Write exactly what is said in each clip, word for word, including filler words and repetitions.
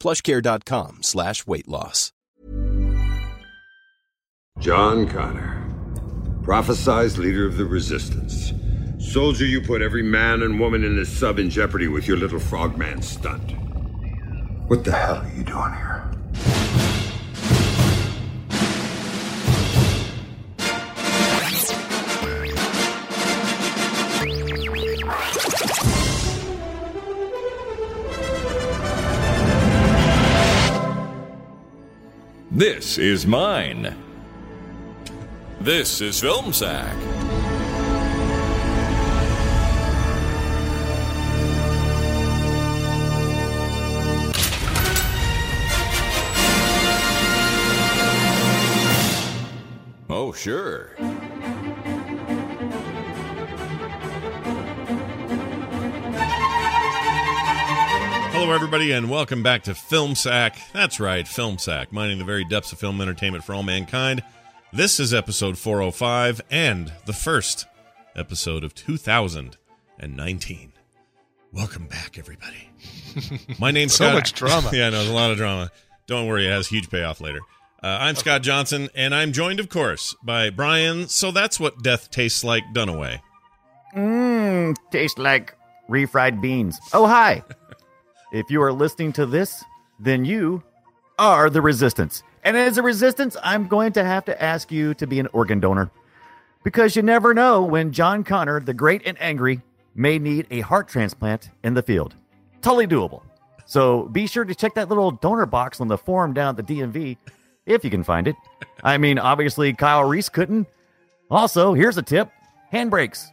plushcare.com slash weight loss. John Connor, prophesized leader of the resistance. Soldier, you put every man and woman in this sub in jeopardy with your little frogman stunt. What the hell are you doing here? This is mine. This is Film Sack. Oh, sure. Hello, everybody, and welcome back to Film Sack. That's right, Film Sack, mining the very depths of film entertainment for all mankind. This is episode four oh five and the first episode of two thousand nineteen. Welcome back, everybody. My name's Scott. So much drama. Yeah, I know, there's a lot of drama. Don't worry, it has huge payoff later. Uh, I'm Scott Johnson, and I'm joined, of course, by Brian. So that's what death tastes like, Dunaway. Mmm, tastes like refried beans. Oh, hi. If you are listening to this, then you are the resistance. And as a resistance, I'm going to have to ask you to be an organ donor. Because you never know when John Connor, the great and angry, may need a heart transplant in the field. Totally doable. So be sure to check that little donor box on the form down at the D M V, if you can find it. I mean, obviously, Kyle Reese couldn't. Also, here's a tip. Handbrakes.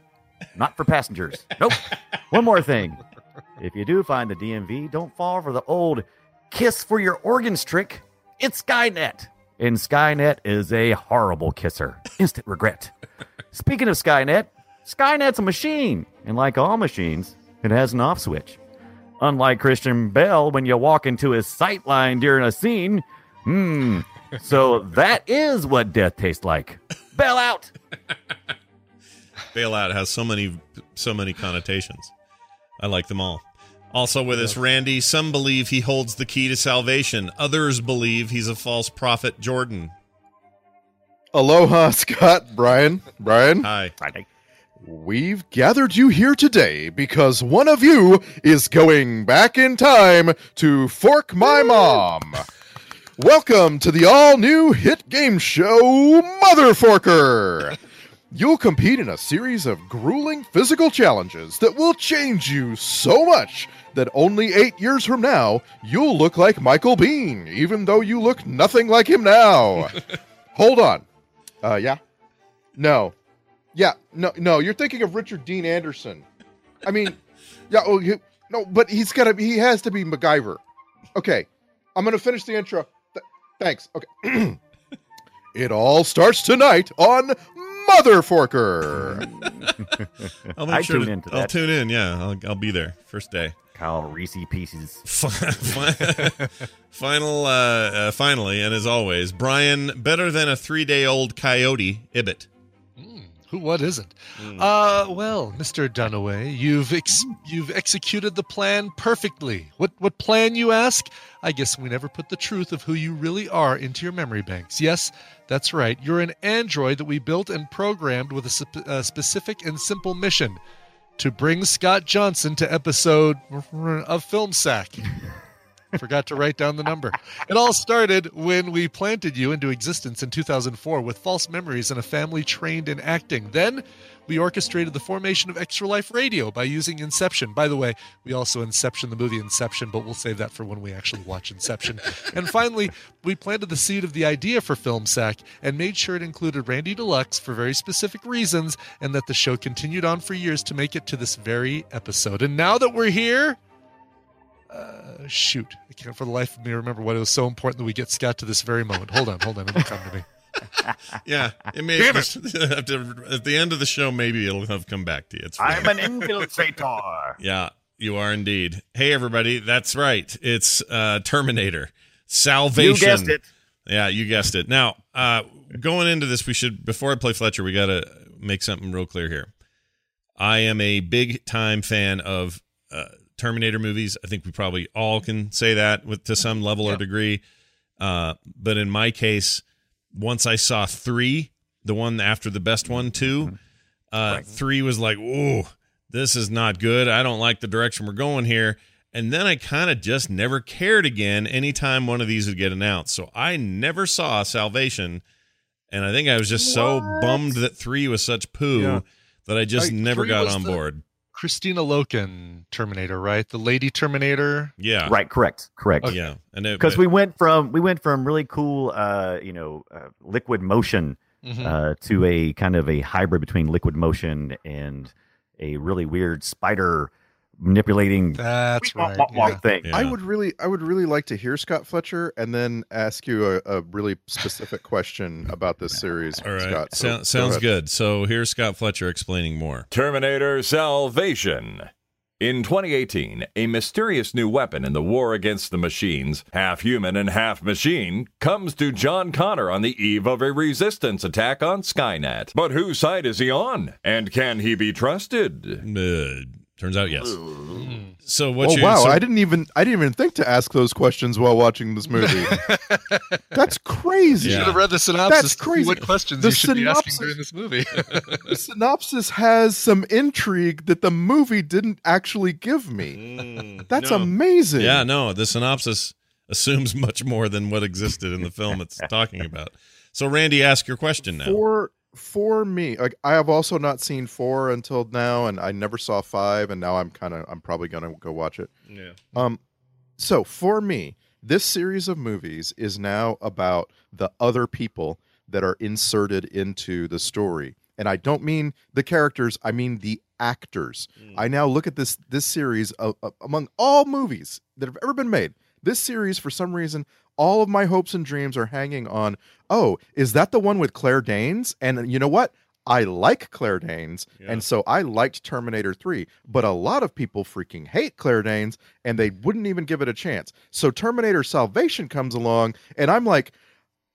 Not for passengers. Nope. One more thing. If you do find the D M V, don't fall for the old kiss for your organs trick. It's Skynet. And Skynet is a horrible kisser. Instant regret. Speaking of Skynet, Skynet's a machine. And like all machines, it has an off switch. Unlike Christian Bell, when you walk into his sight line during a scene. Hmm. So that is what death tastes like. Bail out. Bail out has so many, so many connotations. I like them all. Also with us, Randy. Some believe he holds the key to salvation. Others believe he's a false prophet, Jordan. Aloha, Scott, Brian. Brian. Hi. Hi. We've gathered you here today because one of you is going back in time to fork my mom. Welcome to the all-new hit game show, Mother Forker. You'll compete in a series of grueling physical challenges that will change you so much that only eight years from now, you'll look like Michael Bean, even though you look nothing like him now. Hold on. Uh, yeah? No. Yeah, no, no, you're thinking of Richard Dean Anderson. I mean, yeah, oh, he, no, but he's gotta, he has to be MacGyver. Okay, I'm gonna finish the intro. Th- thanks. Okay. It all starts tonight on Mother Forker. I'll make I sure tune to, into I'll that. tune in. Yeah, I'll, I'll be there first day. Kyle Reese pieces. Final, uh, uh, finally, and as always, Brian, better than a three-day-old coyote, Ibbot. Mm, who? What isn't? Mm. Uh, well, Mister Dunaway, you've ex- you've executed the plan perfectly. What what plan, you ask? I guess we never put the truth of who you really are into your memory banks. Yes. That's right. You're an android that we built and programmed with a, sp- a specific and simple mission to bring Scott Johnson to episode of Film Sack. Forgot to write down the number. It all started when we planted you into existence in two thousand four with false memories and a family trained in acting. Then we orchestrated the formation of Extra Life Radio by using Inception. By the way, we also Inception, the movie Inception, but we'll save that for when we actually watch Inception. And finally, we planted the seed of the idea for Film Sack and made sure it included Randy Deluxe for very specific reasons, and that the show continued on for years to make it to this very episode. And now that we're here... Uh, shoot. I can't for the life of me remember what it was so important that we get Scott to this very moment. Hold on, hold on. It'll come to me. Yeah, it may Damn it. After, at the end of the show, maybe it'll have come back to you. It's I'm an infiltrator. Yeah, you are indeed. Hey, everybody, that's right. It's uh, Terminator Salvation. You guessed it. Yeah, you guessed it. Now, uh, going into this, we should before I play Fletcher, we got to make something real clear here. I am a big time fan of uh, Terminator movies. I think we probably all can say that with to some level yeah. or degree. Uh, but in my case. Once I saw three, the one after the best one, two, uh, right. three was like, "Ooh, this is not good. I don't like the direction we're going here." And then I kind of just never cared again anytime one of these would get announced. So I never saw Salvation, and I think I was just what? so bummed that three was such poo yeah. that I just I, never got on board. Christina Loken Terminator, right? The Lady Terminator. Yeah. Right. Correct. Correct. Okay. Yeah. And because we went from we went from really cool, uh, you know, uh, liquid motion mm-hmm. uh, to a kind of a hybrid between liquid motion and a really weird spider manipulating. That's right. Yeah. Thing. Yeah. I would really, I would really like to hear Scott Fletcher and then ask you a, a really specific question about this series. All right. Scott. So, so, sounds go good. So here's Scott Fletcher explaining more. Terminator Salvation. In twenty eighteen, a mysterious new weapon in the war against the machines, half human and half machine, comes to John Connor on the eve of a resistance attack on Skynet. But whose side is he on? And can he be trusted? Uh, Turns out, yes. So what? Oh, you, wow! So, I didn't even I didn't even think to ask those questions while watching this movie. That's crazy. You should have read the synopsis. That's crazy. What questions the you should synopsis, be asking during this movie? The synopsis has some intrigue that the movie didn't actually give me. Mm, That's no. amazing. Yeah, no. The synopsis assumes much more than what existed in the film it's talking about. So, Randy, ask your question now. For For me, like I have also not seen four until now, and I never saw five, and now I'm kind of I'm probably gonna go watch it. Yeah. Um. So for me, this series of movies is now about the other people that are inserted into the story, and I don't mean the characters; I mean the actors. Mm. I now look at this this series of, of, among all movies that have ever been made. This series, for some reason, all of my hopes and dreams are hanging on, oh, is that the one with Claire Danes? And you know what? I like Claire Danes, yeah. and so I liked Terminator three, but a lot of people freaking hate Claire Danes, and they wouldn't even give it a chance. So Terminator Salvation comes along, and I'm like,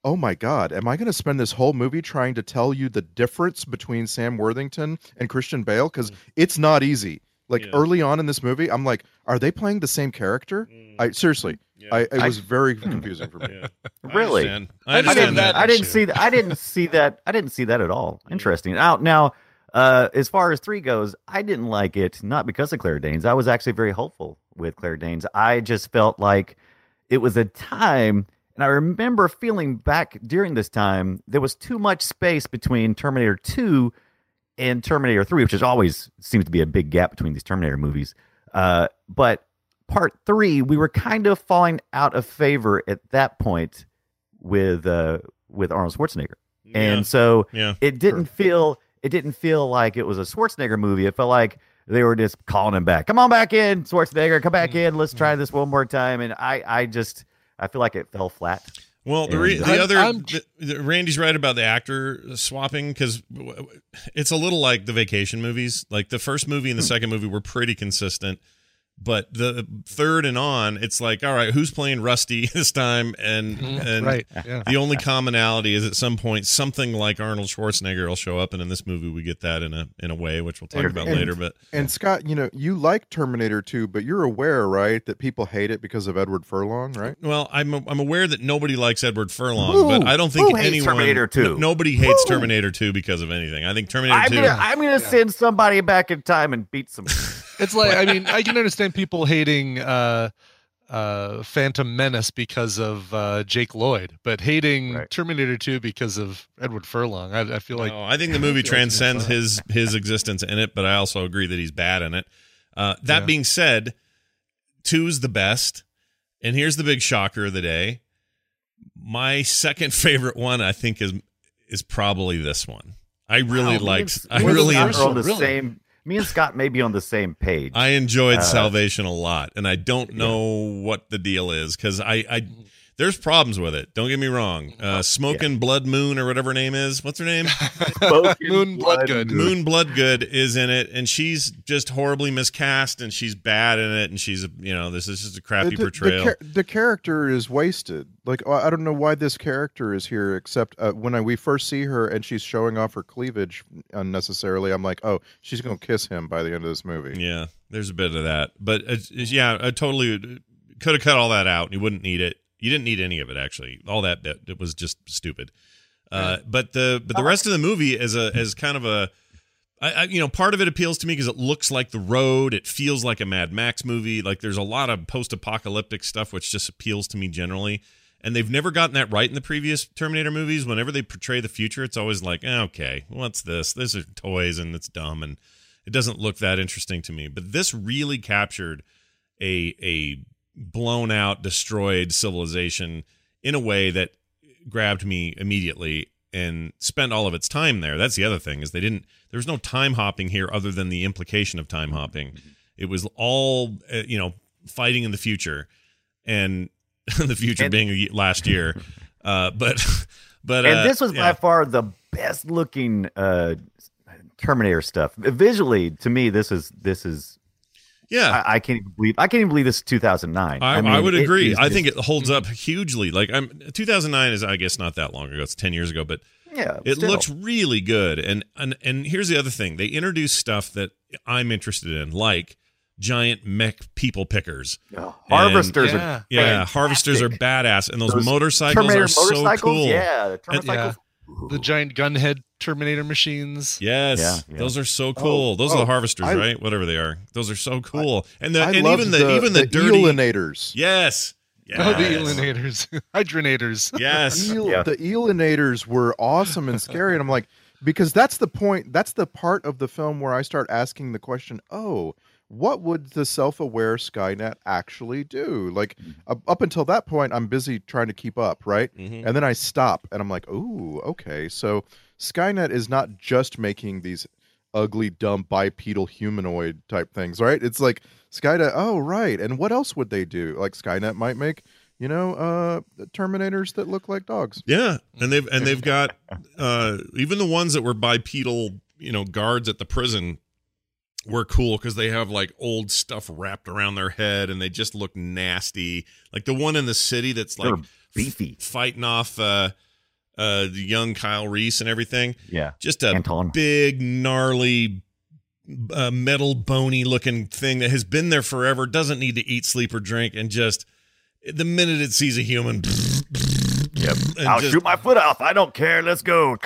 oh my God, am I going to spend this whole movie trying to tell you the difference between Sam Worthington and Christian Bale? Because mm. it's not easy. Like yeah. early on in this movie, I'm like, are they playing the same character? Mm. I seriously, yeah. I, it was I, very confusing for me. Yeah. Really, I, understand. I, understand I didn't, that I didn't see that. I didn't see that. I didn't see that at all. Interesting. Now, now, uh, as far as three goes, I didn't like it not because of Claire Danes. I was actually very hopeful with Claire Danes. I just felt like it was a time, and I remember feeling back during this time there was too much space between Terminator two and Terminator three, which is always seems to be a big gap between these Terminator movies. Uh, but part three, we were kind of falling out of favor at that point with uh, with Arnold Schwarzenegger, yeah. and so yeah. it didn't sure. feel it didn't feel like it was a Schwarzenegger movie. It felt like they were just calling him back. Come on back in, Schwarzenegger. Come back in. Let's try this one more time. And I, I just I feel like it fell flat. Well, the, re- the other the, the, Randy's right about the actor swapping because it's a little like the vacation movies. Like the first movie and the second movie were pretty consistent, but the third and on, it's like, all right, who's playing Rusty this time? And and right. yeah. the only commonality is at some point something like Arnold Schwarzenegger will show up, and in this movie we get that in a in a way, which we'll talk and, about and, later. But and Scott, you know, you like Terminator two, but you're aware, right, that people hate it because of Edward Furlong, right? Well, I'm I'm aware that nobody likes Edward Furlong, Ooh, but I don't think anyone hates Terminator two. N- nobody hates Ooh. Terminator two because of anything. I think Terminator I'm two. Gonna, I'm going to yeah. send somebody back in time and beat some. It's like, I mean, I can understand people hating uh, uh, Phantom Menace because of uh, Jake Lloyd, but hating right. Terminator two because of Edward Furlong. I, I feel like no, I think the movie transcends his his existence in it, but I also agree that he's bad in it. Uh, that yeah. being said, two is the best, and here's the big shocker of the day. My second favorite one, I think, is is probably this one. I really wow, liked. I really enjoyed the really? same. Me and Scott may be on the same page. I enjoyed uh, Salvation a lot, and I don't know yeah. what the deal is, because I, I, there's problems with it. Don't get me wrong. Uh, Smokin' yeah. Blood Moon or whatever her name is. What's her name? Moon Bloodgood. Moon Bloodgood is in it, and she's just horribly miscast, and she's bad in it, and she's, you know, this is just a crappy the, portrayal. The, the, the character is wasted. Like, I don't know why this character is here, except uh, when I, we first see her and she's showing off her cleavage unnecessarily, I'm like, oh, she's going to kiss him by the end of this movie. Yeah, there's a bit of that. But, uh, yeah, I totally could have cut all that out. You wouldn't need it. You didn't need any of it, actually. All that bit, it was just stupid. Uh, but the but the rest of the movie is a as kind of a, I, I, you know, part of it appeals to me because it looks like The Road. It feels like a Mad Max movie. Like, there's a lot of post-apocalyptic stuff which just appeals to me generally. And they've never gotten that right in the previous Terminator movies. Whenever they portray the future, it's always like, eh, okay, what's this? These are toys and it's dumb and it doesn't look that interesting to me. But this really captured a a. blown out, destroyed civilization in a way that grabbed me immediately and spent all of its time there. That's the other thing, is they didn't, there was no time hopping here other than the implication of time hopping. It was all, uh, you know, fighting in the future, and the future and, being last year. Uh, but, but, and uh, this was yeah. by far the best looking uh, Terminator stuff. Visually, to me, this is, this is, Yeah, I, I can't even believe I can't even believe this is two thousand nine. I, I, mean, I would agree. Is, I think it holds up hugely. Like, I'm two thousand nine is, I guess, not that long ago. It's ten years ago, but yeah, it still. looks really good. And and and here's the other thing: they introduce stuff that I'm interested in, like giant mech people pickers. Oh, harvesters, and, are yeah, fantastic. harvesters are badass, and those, those motorcycles Terminator are so motorcycles? cool. Yeah, the motorcycles. The giant gunhead Terminator machines. Yes, yeah, yeah. those are so cool. Oh, those oh, are the harvesters, I, right? Whatever they are, those are so cool. I, and the I and even the, the even the, the dirty elinators. Yes, yes. Oh, the elinators, hydronators. Yes, Eel, yeah. the elinators were awesome and scary. And I'm like, because that's the point. That's the part of the film where I start asking the question, oh, what would the self-aware Skynet actually do? Like, mm-hmm. up until that point, I'm busy trying to keep up, right? Mm-hmm. And then I stop, and I'm like, ooh, okay. So Skynet is not just making these ugly, dumb, bipedal humanoid type things, right? It's like, Skynet, oh, right. And what else would they do? Like, Skynet might make, you know, uh, Terminators that look like dogs. Yeah, and they've, and they've got uh, even the ones that were bipedal, you know, guards at the prison were cool because they have like old stuff wrapped around their head and they just look nasty. Like the one in the city that's like beefy, f- fighting off uh, uh, the young Kyle Reese and everything. Yeah, just a Anton. big gnarly uh, metal bony looking thing that has been there forever, doesn't need to eat, sleep, or drink, and just the minute it sees a human. Yep. I'll just shoot my foot off. I don't care. Let's go.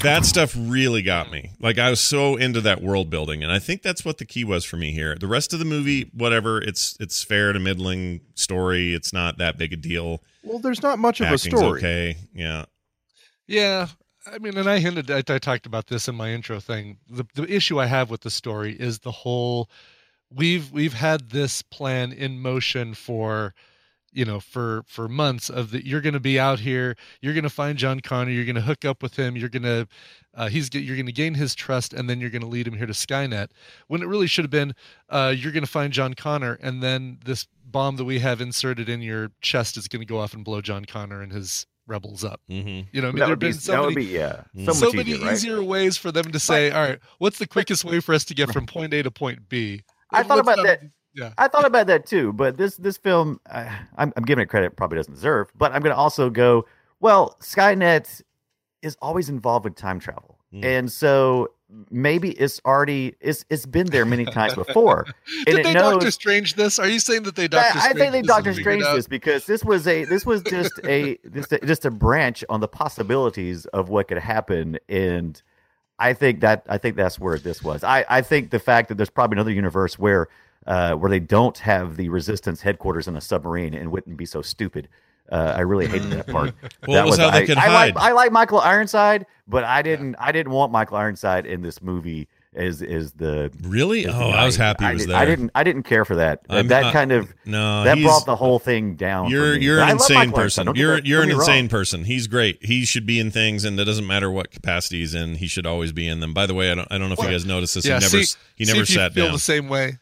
That stuff really got me. Like, I was so into that world building, and I think that's what the key was for me here. The rest of the movie, whatever, it's it's fair to middling story. It's not that big a deal. Well, there's not much Acting's of a story. Okay, yeah, yeah. I mean, and I hinted, I, I talked about this in my intro thing. The the issue I have with the story is the whole we've we've had this plan in motion for, you know, for, for months of the, you're going to be out here, you're going to find John Connor, you're going to hook up with him, you're going to, uh, he's, you're going to gain his trust, and then you're going to lead him here to Skynet, when it really should have been, uh, you're going to find John Connor, and then this bomb that we have inserted in your chest is going to go off and blow John Connor and his rebels up. Mm-hmm. You know, I mean, there have been so many, be, yeah. so so many easier, right? easier ways for them to say, all right, what's the quickest way for us to get from point A to point B? I and thought about the, that. Yeah. I thought about that too, but this this film, I, I'm, I'm giving it credit it probably doesn't deserve, but I'm going to also go, well, Skynet is always involved with time travel. Mm. And so maybe it's already, it's it's been there many times before. Did and they knows, Doctor Strange this? Are you saying that they Doctor Strange I think they Doctor Strange this because this was a this was just a, just a just a branch on the possibilities of what could happen, and I think that I think that's where this was. I, I think the fact that there's probably another universe where uh, where they don't have the Resistance headquarters in a submarine and wouldn't be so stupid. Uh, I really hated that part. well, that was, how they I, could I, hide. I, like, I like Michael Ironside, but I didn't. Yeah. I didn't want Michael Ironside in this movie. Is is the really? Is oh, the, I was happy. I, was I, there. I didn't. I didn't care for that. I'm, that I, kind of no. That brought the whole thing down. You're you're an insane person. You're that, you're an insane wrong. person. He's great. He should be in things, and it doesn't matter what capacity he's in. He should always be in them. By the way, I don't. I don't know if well, you guys noticed this. Yeah, he never. See, he never see if sat you feel down. The same way.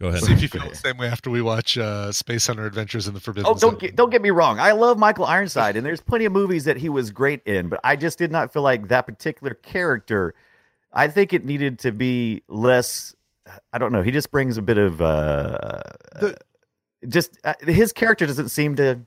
Go ahead. See if you feel the same way after we watch uh, Space Hunter Adventures in the Forbidden Zone. Oh, don't get, don't get me wrong. I love Michael Ironside, and there's plenty of movies that he was great in, but I just did not feel like that particular character. I think it needed to be less. I don't know. He just brings a bit of uh, the, just uh, his character doesn't seem to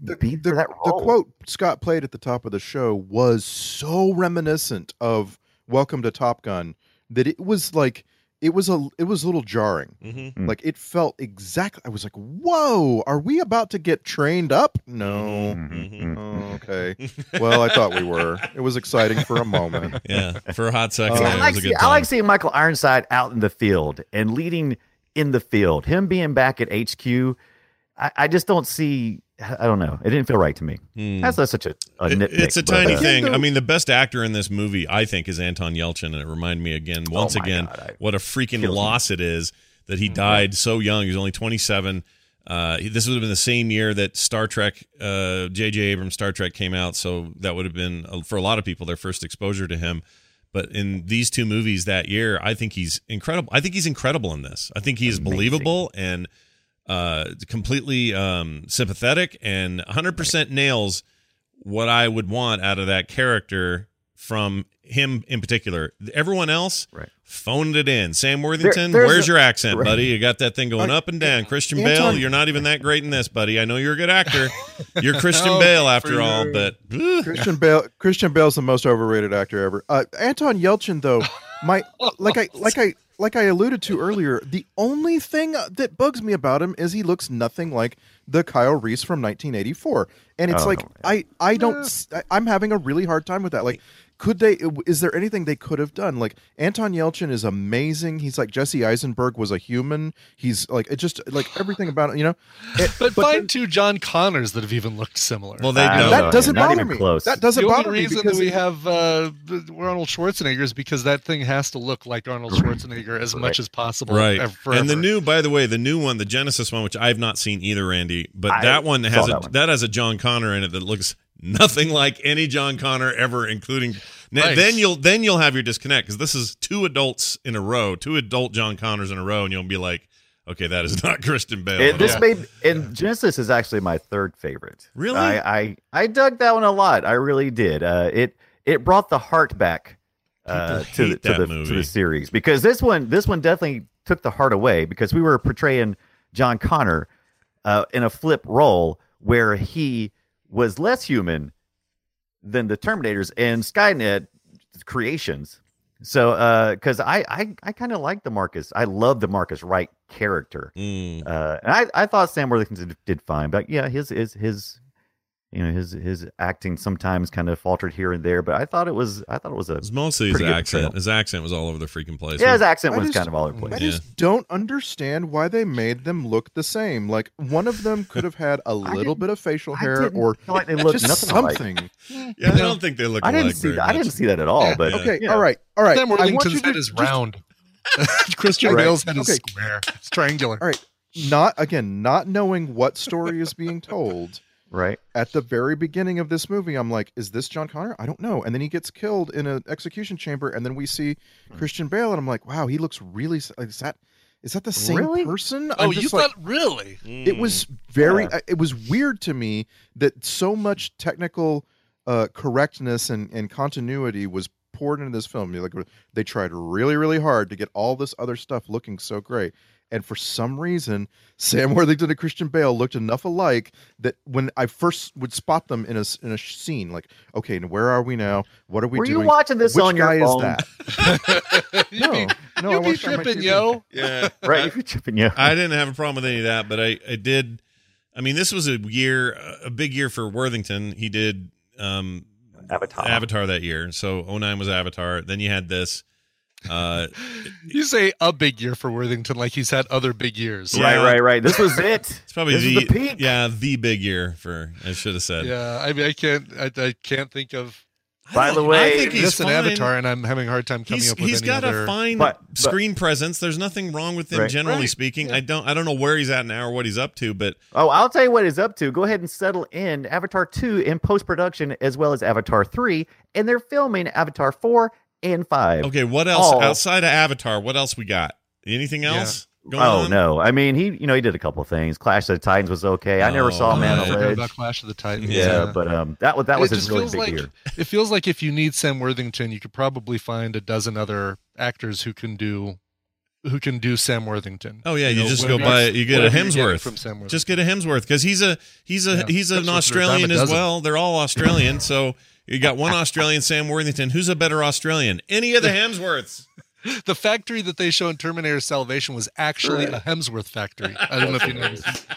the, be the, that role. The quote Scott played at the top of the show was so reminiscent of "Welcome to Top Gun" that it was like. It was a it was a little jarring. Mm-hmm. Like it felt exactly. I was like, "Whoa, are we about to get trained up?" No. Mm-hmm. Oh, okay. Well, I thought we were. It was exciting for a moment. Yeah, for a hot second. Uh, I, like see, I like seeing Michael Ironside out in the field and leading in the field. Him being back at H Q, I, I just don't see. I don't know. It didn't feel right to me. Mm. That's, that's such a, a nitpick. It's a tiny but, uh, thing. I mean, the best actor in this movie, I think, is Anton Yelchin. And it reminded me again, once oh again, God, what a freaking loss me. It is that he died so young. He was only twenty-seven. Uh, this would have been the same year that Star Trek, uh, J J Abrams' Star Trek came out. So that would have been, uh, for a lot of people, their first exposure to him. But in these two movies that year, I think he's incredible. I think he's incredible in this. I think he's Amazing. believable and Uh, completely um, sympathetic and one hundred percent nails what I would want out of that character from him in particular. Everyone else right. phoned it in. Sam Worthington, there, where's a, your accent, right. buddy? You got that thing going uh, up and down. Christian Anton, Bale, you're not even that great in this, buddy. I know you're a good actor. You're Christian no, Bale after all, your, but ugh. Christian Bale. Christian Bale's the most overrated actor ever. Uh, Anton Yelchin, though, my like I like I. Like I alluded to earlier, the only thing that bugs me about him is he looks nothing like the Kyle Reese from nineteen eighty-four. And it's oh, like, man. I, I don't, yeah. I'm having a really hard time with that. Like, could they, is there anything they could have done? Like, Anton Yelchin is amazing. He's like Jesse Eisenberg was a human. He's like, it just, like everything about it, you know? It, but, but find two John Connors that have even looked similar. Well, they don't. That doesn't bother me. Close. That doesn't the bother me. The only reason that we have uh, Arnold Schwarzenegger is because that thing has to look like Arnold Schwarzenegger as right. much as possible. Right. Forever. And the new, by the way, the new one, the Genesis one, which I've not seen either, Randy, but I that one has a, that, one. that has a John Connor in it that looks nothing like any John Connor ever, including nice. then you'll then you'll have your disconnect because this is two adults in a row, two adult John Connors in a row, and you'll be like, okay, that is not Kristen Bale. It, this made and Genesis is actually my third favorite. Really, I, I I dug that one a lot. I really did. Uh, it it brought the heart back uh, to the, to, the, to the series because this one this one definitely took the heart away because we were portraying John Connor uh, in a flip role where he was less human than the Terminators and Skynet creations. So, uh, cause I, I, I kind of like the Marcus. I love the Marcus Wright character. Mm. Uh, and I, I thought Sam Worthington did fine, but yeah, his, his, his, you know, his, his acting sometimes kind of faltered here and there, but I thought it was, I thought it was a, it was mostly his accent. His accent was all over the freaking place. Yeah. His accent was kind of all over the place. I just don't understand why they made them look the same. Like one of them could have had a little bit of facial hair or like they looked just something. Yeah. I don't think they look alike. I didn't see that. I didn't see that at all, but okay. All right. All right. Sam Worthington's head is round. Christian Bale's head is square. It's triangular. All right. Not again, not knowing what story is being told. Right at the very beginning of this movie, I'm like, "Is this John Connor? I don't know." And then he gets killed in an execution chamber, and then we see Christian Bale, and I'm like, "Wow, he looks really like is that? Is that the same really? person?" Oh, I'm just you like, thought really? It was very. Yeah. It was weird to me that so much technical uh, correctness and, and continuity was poured into this film. You're like, they tried really, really hard to get all this other stuff looking so great. And for some reason, Sam Worthington and Christian Bale looked enough alike that when I first would spot them in a in a scene, like, okay, where are we now? What are we Were doing? Were you watching this Which on your phone? Is that? no, be, no, you I be tripping, yo. Yeah, right. You be tripping, yo. I didn't have a problem with any of that, but I, I did. I mean, this was a year, a big year for Worthington. He did um, Avatar, Avatar that year. So oh nine was Avatar. Then you had this. Uh, you say a big year for Worthington, like he's had other big years. Yeah. Right, right, right. This was it. It's probably the, the peak. Yeah, the big year for. I should have said. Yeah, I mean, I can't. I, I can't think of. By the way, I think he's just an Avatar, and I'm having a hard time coming he's, up with. He's any got other... a fine but, but, screen presence. There's nothing wrong with him, right, generally right, speaking. Yeah. I don't. I don't know where he's at now or what he's up to, but oh, I'll tell you what he's up to. Go ahead and settle in Avatar two in post production, as well as Avatar three, and they're filming Avatar four and five. Okay, what else All. outside of Avatar? What else we got? Anything else? Yeah. Going oh on? no! I mean, he you know he did a couple of things. Clash of the Titans was okay. I oh, never saw Man on the Ledge. About Clash of the Titans, yeah, yeah. But um, that was that was his really big like, year. It feels like if you need Sam Worthington, you could probably find a dozen other actors who can do who can do Sam Worthington. Oh yeah, you, you know, just go buy you get a Hemsworth. Get from just get a Hemsworth because he's a he's a yeah, he's an Australian as well. They're all Australian, so you got one Australian Sam Worthington. Who's a better Australian? Any of the Hemsworths? The factory that they show in Terminator Salvation was actually a Hemsworth factory. I don't know if you know,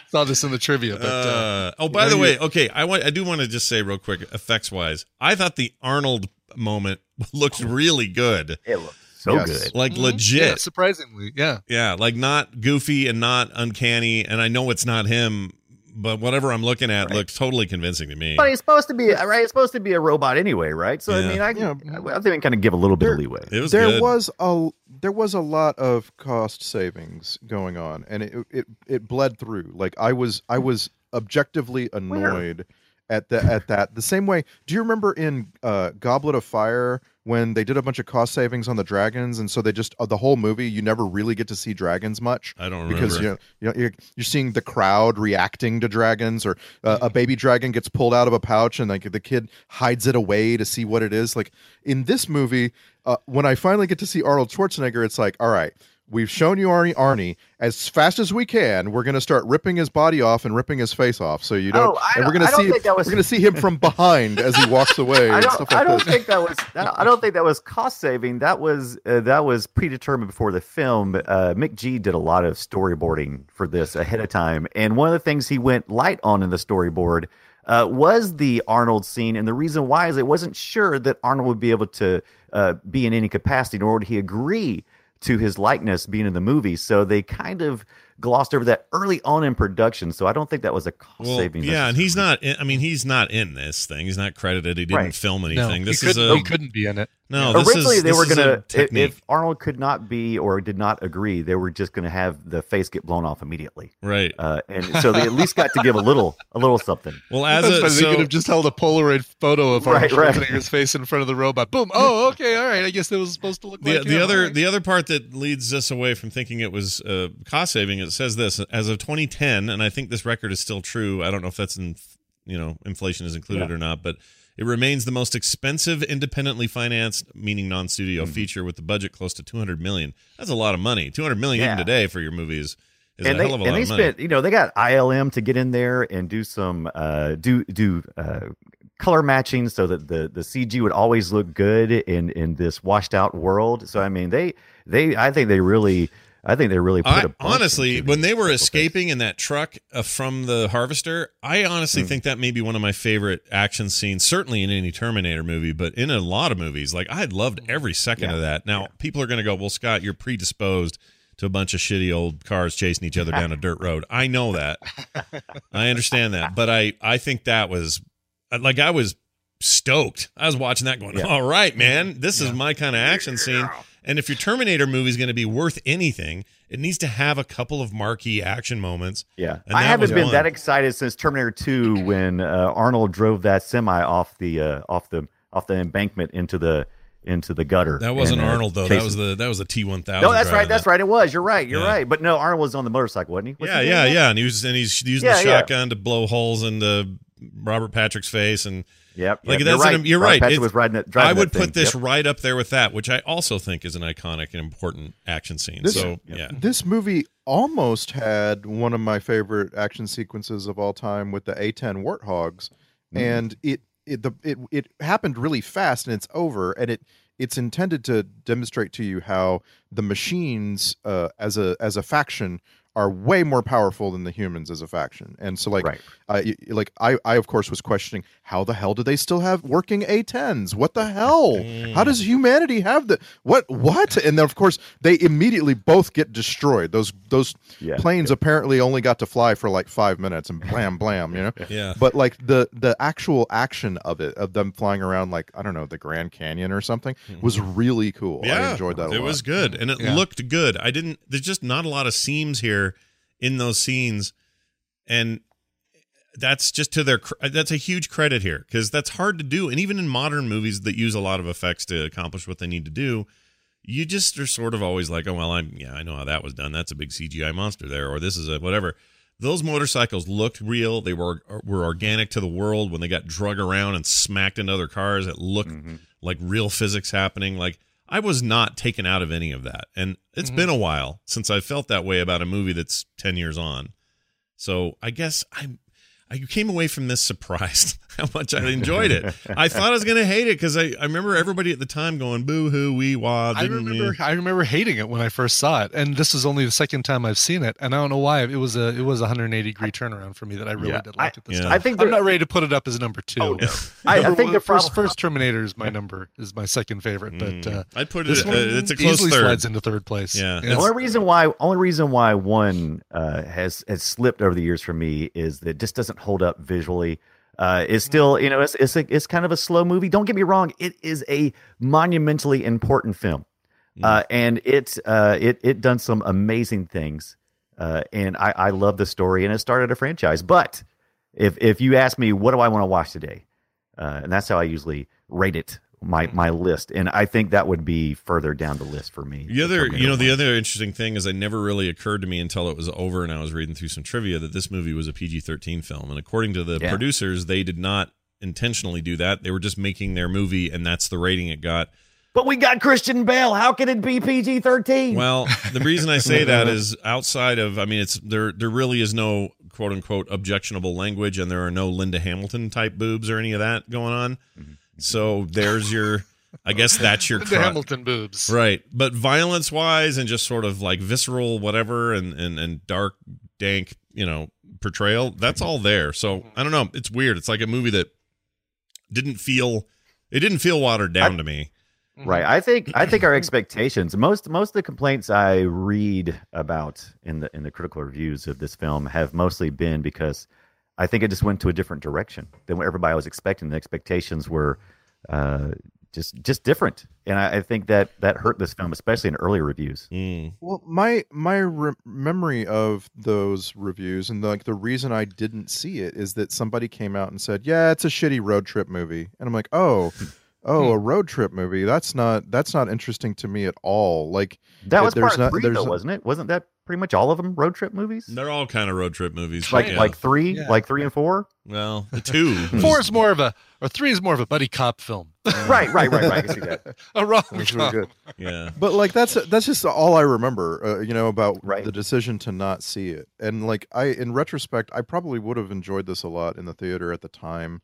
saw this in the trivia. But, uh, uh, oh, by the you... way, okay, I want I do want to just say real quick, effects wise, I thought the Arnold moment looks really good. It looked so yes. good, like mm-hmm. legit, yeah, surprisingly, yeah, yeah, like not goofy and not uncanny. And I know it's not him, but whatever I'm looking at right. looks totally convincing to me. But he's supposed to be right. It's supposed to be a robot anyway, right? So yeah. I mean, I, yeah. I, I think I kind of give a little bit there, of leeway. It was there good. was a there was a lot of cost savings going on, and it it it bled through. Like I was I was objectively annoyed Where? at the at that the same way. Do you remember in uh, Goblet of Fire? When they did a bunch of cost savings on the dragons, and so they just uh, the whole movie you never really get to see dragons much. I don't remember because you know, you know you're, you're seeing the crowd reacting to dragons, or uh, a baby dragon gets pulled out of a pouch, and like the kid hides it away to see what it is. Like in this movie, uh, when I finally get to see Arnold Schwarzenegger, it's like, all right, we've shown you Arnie. Arnie, as fast as we can, we're going to start ripping his body off and ripping his face off. So you don't. Oh, I don't and we're going to see. Was... We're going to see him from behind as he walks away. I don't, and stuff like I don't think that was. I don't think that was cost saving. That was uh, that was predetermined before the film. Uh, Mick G did a lot of storyboarding for this ahead of time, and one of the things he went light on in the storyboard uh, was the Arnold scene. And the reason why is it wasn't sure that Arnold would be able to uh, be in any capacity, nor would he agree to his likeness being in the movie. So they kind of glossed over that early on in production. So I don't think that was a cost well, saving. Yeah. And he's not, in, I mean, he's not in this thing. He's not credited. He didn't right. film anything. No, this is a, he couldn't be in it. No, this originally is, they this were going to, if Arnold could not be, or did not agree, they were just going to have the face get blown off immediately. Right. Uh, and so they at least got to give a little, a little something. Well, as a, so, they could have just held a Polaroid photo of Arnold right, Schwarzenegger's right. face in front of the robot. Boom. Oh, okay. All right. I guess it was supposed to look the, like the him, other, right? the other part that leads us away from thinking it was uh, cost saving is, says this as of twenty ten, and I think this record is still true. I don't know if that's in, you know, inflation is included yeah. or not, but it remains the most expensive independently financed, meaning non-studio mm. feature, with the budget close to two hundred million. That's a lot of money. Two hundred million yeah. even today for your movies is and a they, hell of a and lot they of money. Spent, you know, they got I L M to get in there and do some uh do do uh color matching so that the the C G would always look good in in this washed out world. So I mean, they they I think they really I think they really put I, a honestly when they were escaping things. in that truck uh, from the harvester. I honestly mm. think that may be one of my favorite action scenes, certainly in any Terminator movie, but in a lot of movies. Like I loved every second yeah. of that. Now yeah. people are going to go, well, Scott, you're predisposed to a bunch of shitty old cars chasing each other down a dirt road. I know that. I understand that, but I I think that was like I was stoked. I was watching that going, yeah. all right, man, this yeah. is my kind of action scene. And if your Terminator movie is going to be worth anything, it needs to have a couple of marquee action moments. Yeah, I haven't been one. that excited since Terminator two when uh, Arnold drove that semi off the uh, off the off the embankment into the into the gutter. That wasn't and, uh, Arnold though. Chasing. That was the that was a T one thousand. No, that's right. That's that. right. It was. You're right. You're yeah. right. But no, Arnold was on the motorcycle, wasn't he? What's yeah, yeah, yeah. And he was and he's using yeah, the shotgun yeah. to blow holes in the Robert Patrick's face and. Yep, like yep, that's you're right. An, you're right. It, was riding that, I would that put this yep. right up there with that, which I also think is an iconic and important action scene. This, so yep. yeah, this movie almost had one of my favorite action sequences of all time with the A ten Warthogs, mm. and it it the it it happened really fast and it's over, and it it's intended to demonstrate to you how the machines uh, as a as a faction are way more powerful than the humans as a faction. And so like, right. uh, like I, I of course was questioning how the hell do they still have working A tens? What the hell? Mm. How does humanity have the, what, what? And then of course they immediately both get destroyed. Those, those yeah, planes yeah. apparently only got to fly for like five minutes and blam, blam, you know? Yeah. But like the, the actual action of it, of them flying around, like, I don't know, the Grand Canyon or something mm-hmm. was really cool. Yeah, I enjoyed that a lot. It was good. And it yeah. looked good. I didn't, there's just not a lot of seams here in those scenes, and that's just to their that's a huge credit here, because that's hard to do. And even in modern movies that use a lot of effects to accomplish what they need to do, you just are sort of always like, oh well, I'm yeah I know how that was done, that's a big C G I monster there, or this is a whatever. Those motorcycles looked real. They were were organic to the world. When they got drug around and smacked into other cars, it looked mm-hmm. like real physics happening. Like, I was not taken out of any of that. And it's mm-hmm. been a while since I felt that way about a movie that's ten years on. So I guess I I came away from this surprised how much I enjoyed it. I thought I was going to hate it because I, I remember everybody at the time going, boo-hoo, wee-wah. I remember, I remember hating it when I first saw it. And this is only the second time I've seen it. And I don't know why. It was a it was a one hundred eighty degree turnaround for me that I really yeah, did like I, at this yeah. time. I think I'm not ready to put it up as number two. Oh, no. I, number I think one, the first, first Terminator is my number, is my second favorite. But uh, I'd put it, uh, it's a close easily third. Slides into third place. Yeah. The only reason why, only reason why one uh, has, has slipped over the years for me is that it just doesn't hold up visually. Uh, it's still, you know, it's it's a, it's kind of a slow movie. Don't get me wrong; it is a monumentally important film, yeah. uh, and it uh, it it done some amazing things. Uh, and I, I love the story, and it started a franchise. But if if you ask me, what do I want to watch today, uh, and that's how I usually rate it, my my list. And I think that would be further down the list for me. The other, you know, the other interesting thing is, I never really occurred to me until it was over and I was reading through some trivia that this movie was a P G thirteen film. And according to the yeah. producers, they did not intentionally do that. They were just making their movie, and that's the rating it got. But we got Christian Bale. How can it be P G thirteen? Well, the reason I say that is outside of, I mean, it's there. There really is no quote unquote objectionable language, and there are no Linda Hamilton type boobs or any of that going on. Mm-hmm. So there's your, I guess that's your the Hamilton boobs, right? But violence wise and just sort of like visceral whatever and and and dark dank, you know, portrayal, that's all there. So I don't know, it's weird. It's like a movie that didn't feel it didn't feel watered down I, to me. Right. I think I think our expectations, most most of the complaints I read about in the in the critical reviews of this film have mostly been because I think it just went to a different direction than what everybody was expecting. The expectations were uh, just just different, and I, I think that that hurt this film, especially in early reviews. Mm. Well, my my re- memory of those reviews, and the, like the reason I didn't see it, is that somebody came out and said, "Yeah, it's a shitty road trip movie," and I'm like, "Oh." Oh, a road trip movie? That's not that's not interesting to me at all. Like that was part of three, though, wasn't it? Wasn't that pretty much all of them road trip movies? They're all kind of road trip movies, like yeah. like three, yeah. like three and four. Well, the two, four is more of a, or three is more of a buddy cop film. right, right, right, right. I can see that. A rom com. Yeah, but like that's that's just all I remember, uh, you know, about right. the decision to not see it. And like I, in retrospect, I probably would have enjoyed this a lot in the theater at the time.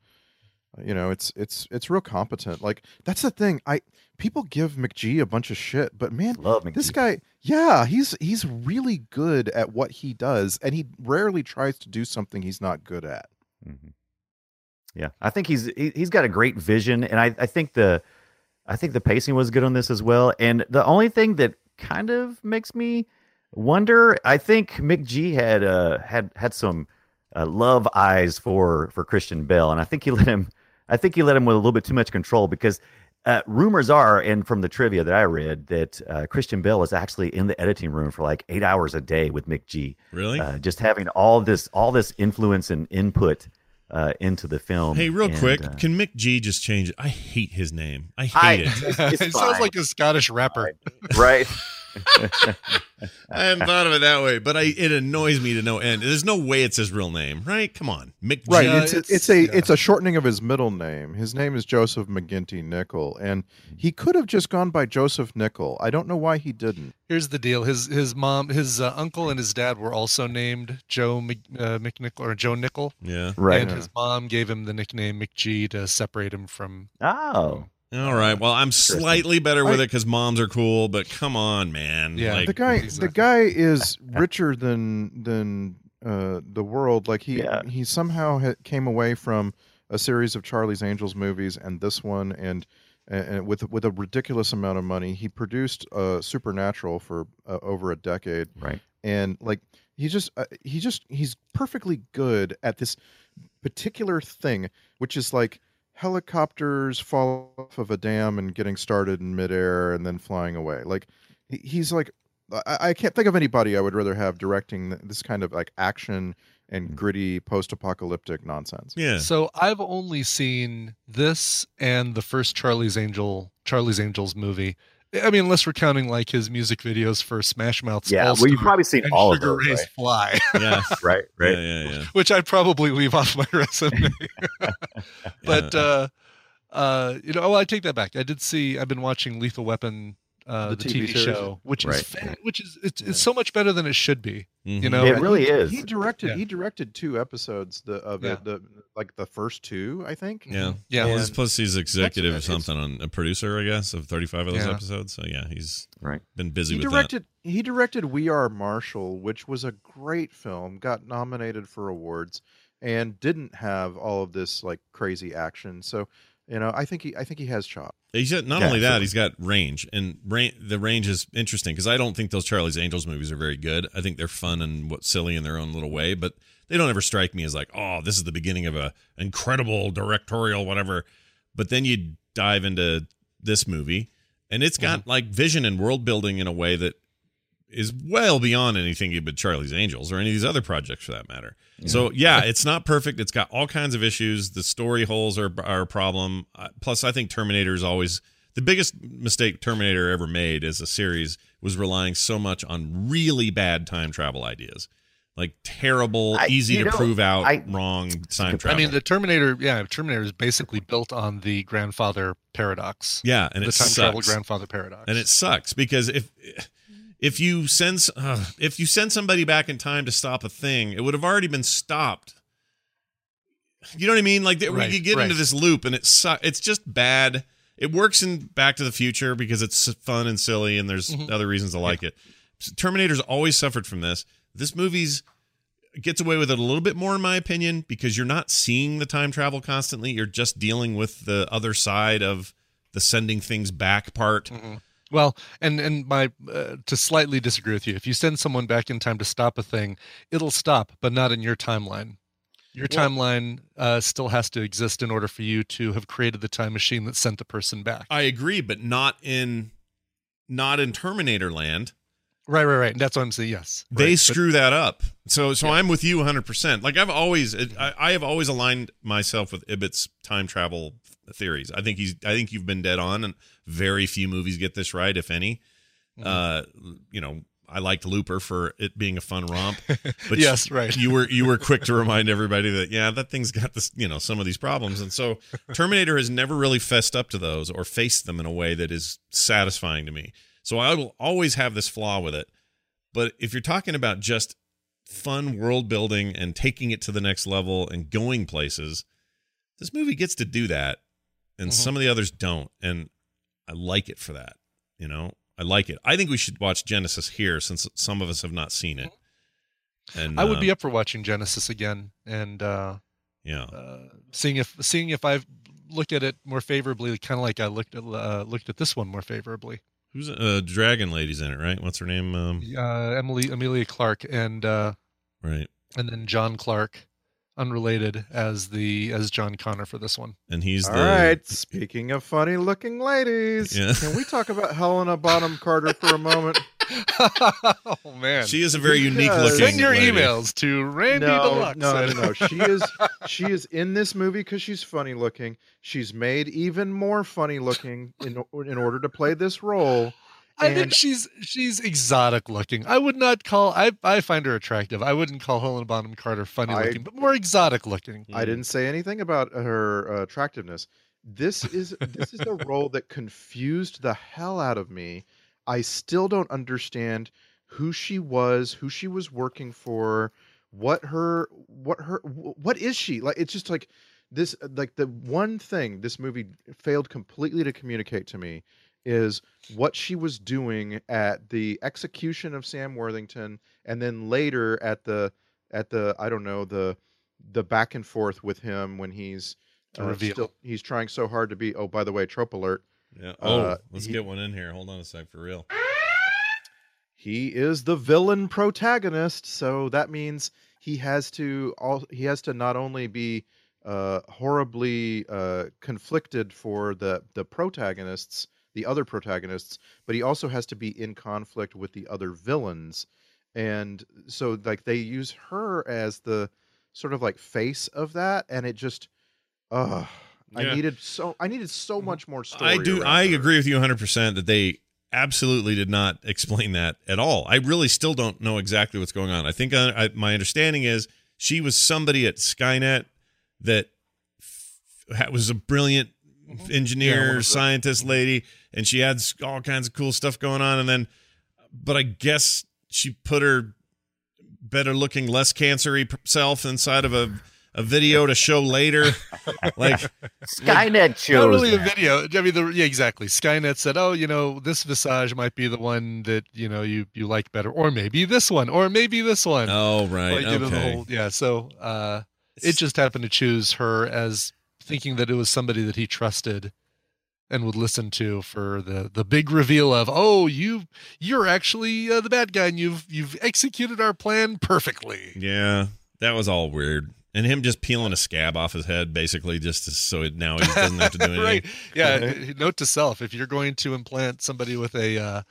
You know, it's it's it's real competent. Like that's the thing. I people give McGee a bunch of shit, but man, this guy, yeah, he's he's really good at what he does, and he rarely tries to do something he's not good at. Mm-hmm. Yeah, I think he's he, he's got a great vision, and I, I think the I think the pacing was good on this as well. And the only thing that kind of makes me wonder, I think McGee had uh had had some uh, love eyes for for Christian Bale, and I think he let him. I think he let him with a little bit too much control because uh, rumors are, and from the trivia that I read, that uh, Christian Bale was actually in the editing room for like eight hours a day with McGee. Really? Uh, just having all this all this influence and input uh, into the film. Hey, real and, quick, uh, can McGee just change it? I hate his name. I hate I, it. It's, it's it sounds like a Scottish rapper. Right. I hadn't thought of it that way, but I it annoys me to no end. There's no way it's his real name, right? Come on, McGee. Right? It's, it's, it's a yeah. it's a shortening of his middle name. His name is Joseph McGinty Nichol, and he could have just gone by Joseph Nichol. I don't know why he didn't. Here's the deal: his his mom, his uh, uncle, and his dad were also named Joe Mc, uh, McNichol or Joe Nichol. Yeah, right. And yeah. his mom gave him the nickname McGee to separate him from. Oh. All right. Well, I'm slightly better with I, it because moms are cool, but come on, man. Yeah. Like, the guy, the guy is richer than than uh, the world. Like he yeah. he somehow ha- came away from a series of Charlie's Angels movies and this one, and and with with a ridiculous amount of money, he produced uh, Supernatural for uh, over a decade. Right. And like he just uh, he just he's perfectly good at this particular thing, which is like helicopters fall off of a dam and getting started in midair and then flying away. Like he's like, I, I can't think of anybody I would rather have directing this kind of like action and gritty post-apocalyptic nonsense. Yeah. So I've only seen this and the first Charlie's Angel, Charlie's Angels movie. I mean, unless we're counting like his music videos for Smash Mouth's yeah, All-Star, well, you've probably seen all Sugar of those, Ray's right? Fly. Yeah, right, right. Yeah, yeah, yeah. Which I'd probably leave off my resume. But, yeah. uh, uh, you know, oh, I take that back. I did see, I've been watching Lethal Weapon, uh, the, the T V, T V show, show, which right. is fat, which is it's, yeah. it's so much better than it should be. Mm-hmm. You know, it really he, is. He directed yeah. he directed two episodes the, of yeah. it, the like the first two, I think. Yeah, yeah. Well, plus he's executive or something on a producer, I guess, of thirty-five of those yeah. episodes. So yeah, he's right. been busy. He with directed that. he directed We Are Marshall, which was a great film, got nominated for awards, and didn't have all of this like crazy action. So you know, I think he I think he has chops. He's got, not yeah, only that, sure. he's got range, and ra- the range is interesting because I don't think those Charlie's Angels movies are very good. I think they're fun and what silly in their own little way, but they don't ever strike me as like, oh, this is the beginning of a incredible directorial whatever. But then you dive into this movie, and it's got mm-hmm. like vision and world building in a way that is well beyond anything but Charlie's Angels or any of these other projects for that matter. Yeah. So yeah, it's not perfect. It's got all kinds of issues. The story holes are, are a problem. Uh, plus I think Terminator is always the biggest mistake Terminator ever made as a series was relying so much on really bad time travel ideas, like terrible, I, easy to know, prove out I, wrong time travel. I mean, the Terminator, yeah, Terminator is basically built on the grandfather paradox. Yeah. And the it time sucks. travel grandfather paradox. And it sucks because if, If you send uh, if you send somebody back in time to stop a thing, it would have already been stopped. You know what I mean? Like they, right, you get right. into this loop, and it's su- it's just bad. It works in Back to the Future because it's fun and silly, and there's mm-hmm. other reasons I like yeah. it. Terminator's always suffered from this. This movie's gets away with it a little bit more, in my opinion, because you're not seeing the time travel constantly. You're just dealing with the other side of the sending things back part. Mm-hmm. Well, and and my uh, to slightly disagree with you. If you send someone back in time to stop a thing, it'll stop, but not in your timeline. Your well, timeline uh, still has to exist in order for you to have created the time machine that sent the person back. I agree, but not in not in Terminator land. Right, right, right. That's what I'm saying. Yes, they right, screw but, that up. So, so yeah. I'm with you one hundred percent. Like I've always, I, I have always aligned myself with Ibbott's time travel theories. I think he's, I think you've been dead on, and very few movies get this right, if any. Mm-hmm. Uh, you know, I liked Looper for it being a fun romp. But yes, right. You were you were quick to remind everybody that yeah, that thing's got this, you know, some of these problems, and so Terminator has never really fessed up to those or faced them in a way that is satisfying to me. So I will always have this flaw with it. But if you're talking about just fun world building and taking it to the next level and going places, this movie gets to do that, and mm-hmm. some of the others don't. And I like it for that. You know, I like it. I think we should watch Genesis here since some of us have not seen it. And I would um, be up for watching Genesis again and uh, yeah, uh, seeing if seeing if I've looked at it more favorably, kind of like I looked at uh, looked at this one more favorably. Who's uh, Dragon Lady's in it, right? What's her name? Um, uh, Emily Amelia Clark and uh, right, and then John Clark. Unrelated as the as John Connor for this one, and he's all the... right. Speaking of funny looking ladies, yeah. can we talk about Helena Bonham Carter for a moment? Oh man, she is a very because... unique looking. Send your lady. emails to Randy no, Deluxe. No, no, no. She is she is in this movie because she's funny looking. She's made even more funny looking in in order to play this role. I and think she's she's exotic looking. I would not call I I find her attractive. I wouldn't call Helena Bonham Carter funny I, looking, but more exotic looking. I didn't say anything about her uh, attractiveness. This is this is a role that confused the hell out of me. I still don't understand who she was, who she was working for, what her what her what is she? Like it's just like this, like the one thing this movie failed completely to communicate to me is what she was doing at the execution of Sam Worthington, and then later at the at the I don't know the the back and forth with him when he's uh, reveal. Still, he's trying so hard to be. Oh, by the way, trope alert. Yeah. Oh, uh, let's he, get one in here. Hold on a sec, for real. He is the villain protagonist, so that means he has to all he has to not only be uh, horribly uh, conflicted for the the protagonists. The other protagonists, but he also has to be in conflict with the other villains. And so like they use her as the sort of like face of that. And it just, uh, yeah. I needed so, I needed so much more story. I do. I her. agree with you one hundred percent that they absolutely did not explain that at all. I really still don't know exactly what's going on. I think I, I, my understanding is she was somebody at Skynet that f- was a brilliant engineer, yeah, scientist lady, and she had all kinds of cool stuff going on, and then but I guess she put her better looking, less cancery self inside of a, a video to show later. Like Skynet shows. Not really a video. I mean, the, yeah, exactly. Skynet said, oh, you know, this visage might be the one that, you know, you, you like better, or maybe this one, or maybe this one. Oh, right. Like, okay. You know, the whole, yeah, so uh, it just happened to choose her as thinking that it was somebody that he trusted and would listen to for the, the big reveal of, oh, you, you're actually uh, the bad guy and you've, you've executed our plan perfectly. Yeah. That was all weird. And him just peeling a scab off his head, basically just to, so it, now he doesn't have to do anything. Right. Yeah. Note to self, if you're going to implant somebody with a, uh,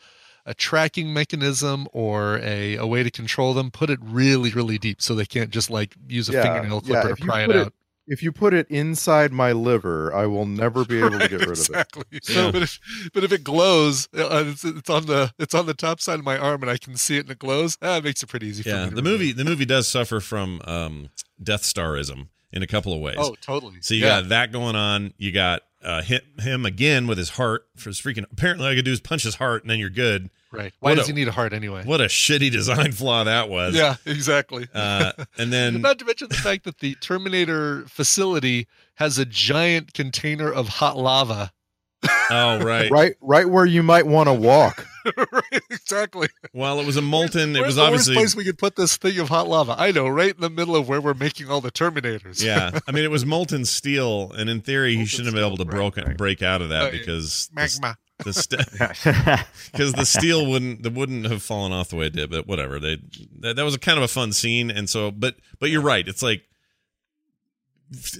a tracking mechanism or a, a way to control them, put it really, really deep so they can't just like use a yeah, fingernail clipper yeah, to pry it out. It- If you put it inside my liver, I will never be able to get right, rid exactly. of it. Exactly. So, but if but if it glows, uh, it's, it's on the it's on the top side of my arm, and I can see it, and it glows. Ah, it makes it pretty easy. Yeah, for me to the remember. movie the movie does suffer from um, Death Starism in a couple of ways. Oh, totally. So you yeah. got that going on. You got uh, hit him again with his heart for his freaking. Apparently, all I could do is punch his heart, and then you're good. Right. Why what does a, he need a heart anyway? What a shitty design flaw that was. Yeah, exactly. Uh, and then not to mention the fact that the Terminator facility has a giant container of hot lava. Oh, right. Right right where you might want to walk. Right, exactly. While it was a molten, where's, it was the obviously worst place we could put this thing of hot lava. I know, right in the middle of where we're making all the Terminators. Yeah. I mean, it was molten steel, and in theory molten he shouldn't steel, have been able to right, broke, right. break out of that uh, because magma. The st- because the steel wouldn't the wouldn't have fallen off the way it did, but whatever. They that, that was a kind of a fun scene, and so but but you're right. It's like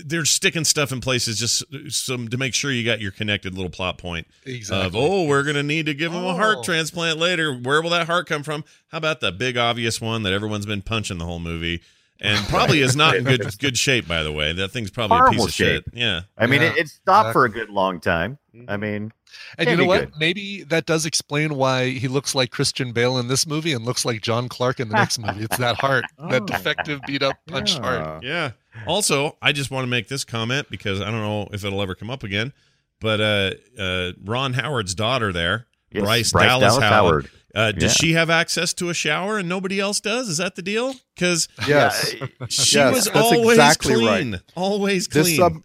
they're sticking stuff in places just some to make sure you got your connected little plot point exactly. of oh we're gonna need to give them oh. a heart transplant later. Where will that heart come from? How about the big obvious one that everyone's been punching the whole movie? And probably is not in good good shape, by the way. That thing's probably Horrible a piece of shape. shit. Yeah. I mean, yeah. It, it stopped for a good long time. I mean, and you know what? Good. Maybe that does explain why he looks like Christian Bale in this movie and looks like John Clark in the next movie. It's that heart, oh. that defective, beat up, punched yeah. heart. Yeah. Also, I just want to make this comment because I don't know if it'll ever come up again, but uh, uh, Ron Howard's daughter there, yes, Bryce, Bryce Dallas, Dallas Howard. Howard. Uh, does yeah. she have access to a shower and nobody else does? Is that the deal? Because yes. she yes, was always exactly clean. Right. Always clean. This sub-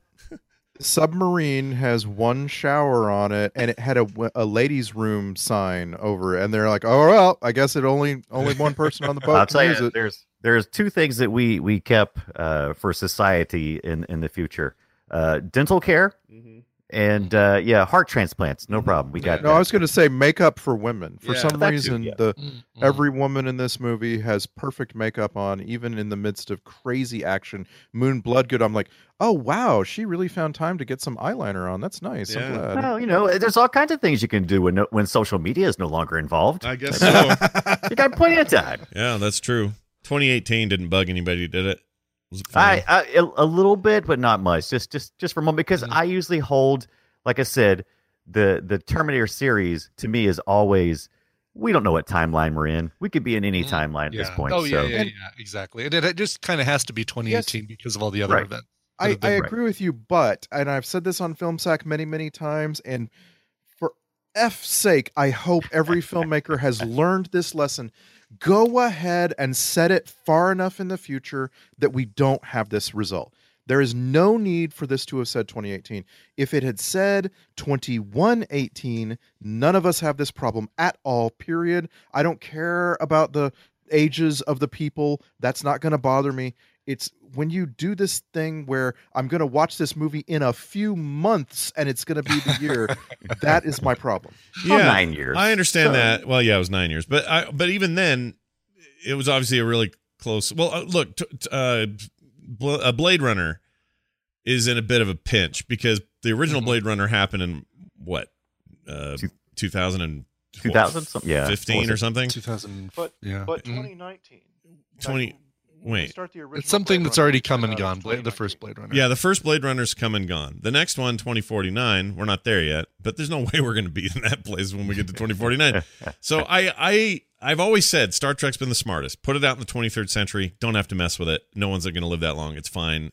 submarine has one shower on it, and it had a, a ladies' room sign over it. And they're like, "Oh well, I guess it only only one person on the boat." I'll tell you, it. there's there's two things that we we kept uh, for society in in the future: uh, dental care. Mm-hmm. And uh, yeah, heart transplants, no problem. We got. No, that. I was going to say makeup for women. For yeah, some reason, too, yeah. the mm-hmm. every woman in this movie has perfect makeup on, even in the midst of crazy action. Moon Bloodgood, I'm like, oh wow, she really found time to get some eyeliner on. That's nice. Yeah. I'm glad. Well, you know, there's all kinds of things you can do when when social media is no longer involved. I guess so. You got plenty of time. Yeah, that's true. twenty eighteen didn't bug anybody, did it? I, I a little bit, but not much. Just just just for a moment, because mm-hmm. I usually hold, like I said, the the Terminator series to me is always we don't know what timeline we're in. We could be in any timeline at yeah. this point. Oh yeah, so. yeah, yeah, exactly. And it, it just kind of has to be twenty eighteen yes. because of all the other right. events. I, I agree right. with you, but and I've said this on Film Sack many many times, and for F's sake, I hope every filmmaker has learned this lesson. Go ahead and set it far enough in the future that we don't have this result. There is no need for this to have said twenty eighteen. If it had said twenty-one eighteen, none of us have this problem at all, period. I don't care about the ages of the people. That's not going to bother me. It's when you do this thing where I'm going to watch this movie in a few months and it's going to be the year. That is my problem. Yeah, oh, nine years. I understand so. that. Well, yeah, it was nine years. But I, but even then, it was obviously a really close. Well, uh, look, t- t- uh, bl- a Blade Runner is in a bit of a pinch because the original mm-hmm. Blade Runner happened in what? Uh, two thousand, yeah, fifteen or something. two thousand But, yeah. but twenty nineteen twenty Wait, start the it's something that's already come and gone. Blade, the first Blade Runner. Yeah, the first Blade Runner's come and gone. The next one, twenty forty-nine we're not there yet, but there's no way we're going to be in that place when we get to twenty forty-nine So I, I, I've always said Star Trek's been the smartest. Put it out in the twenty-third century Don't have to mess with it. No one's going to live that long. It's fine.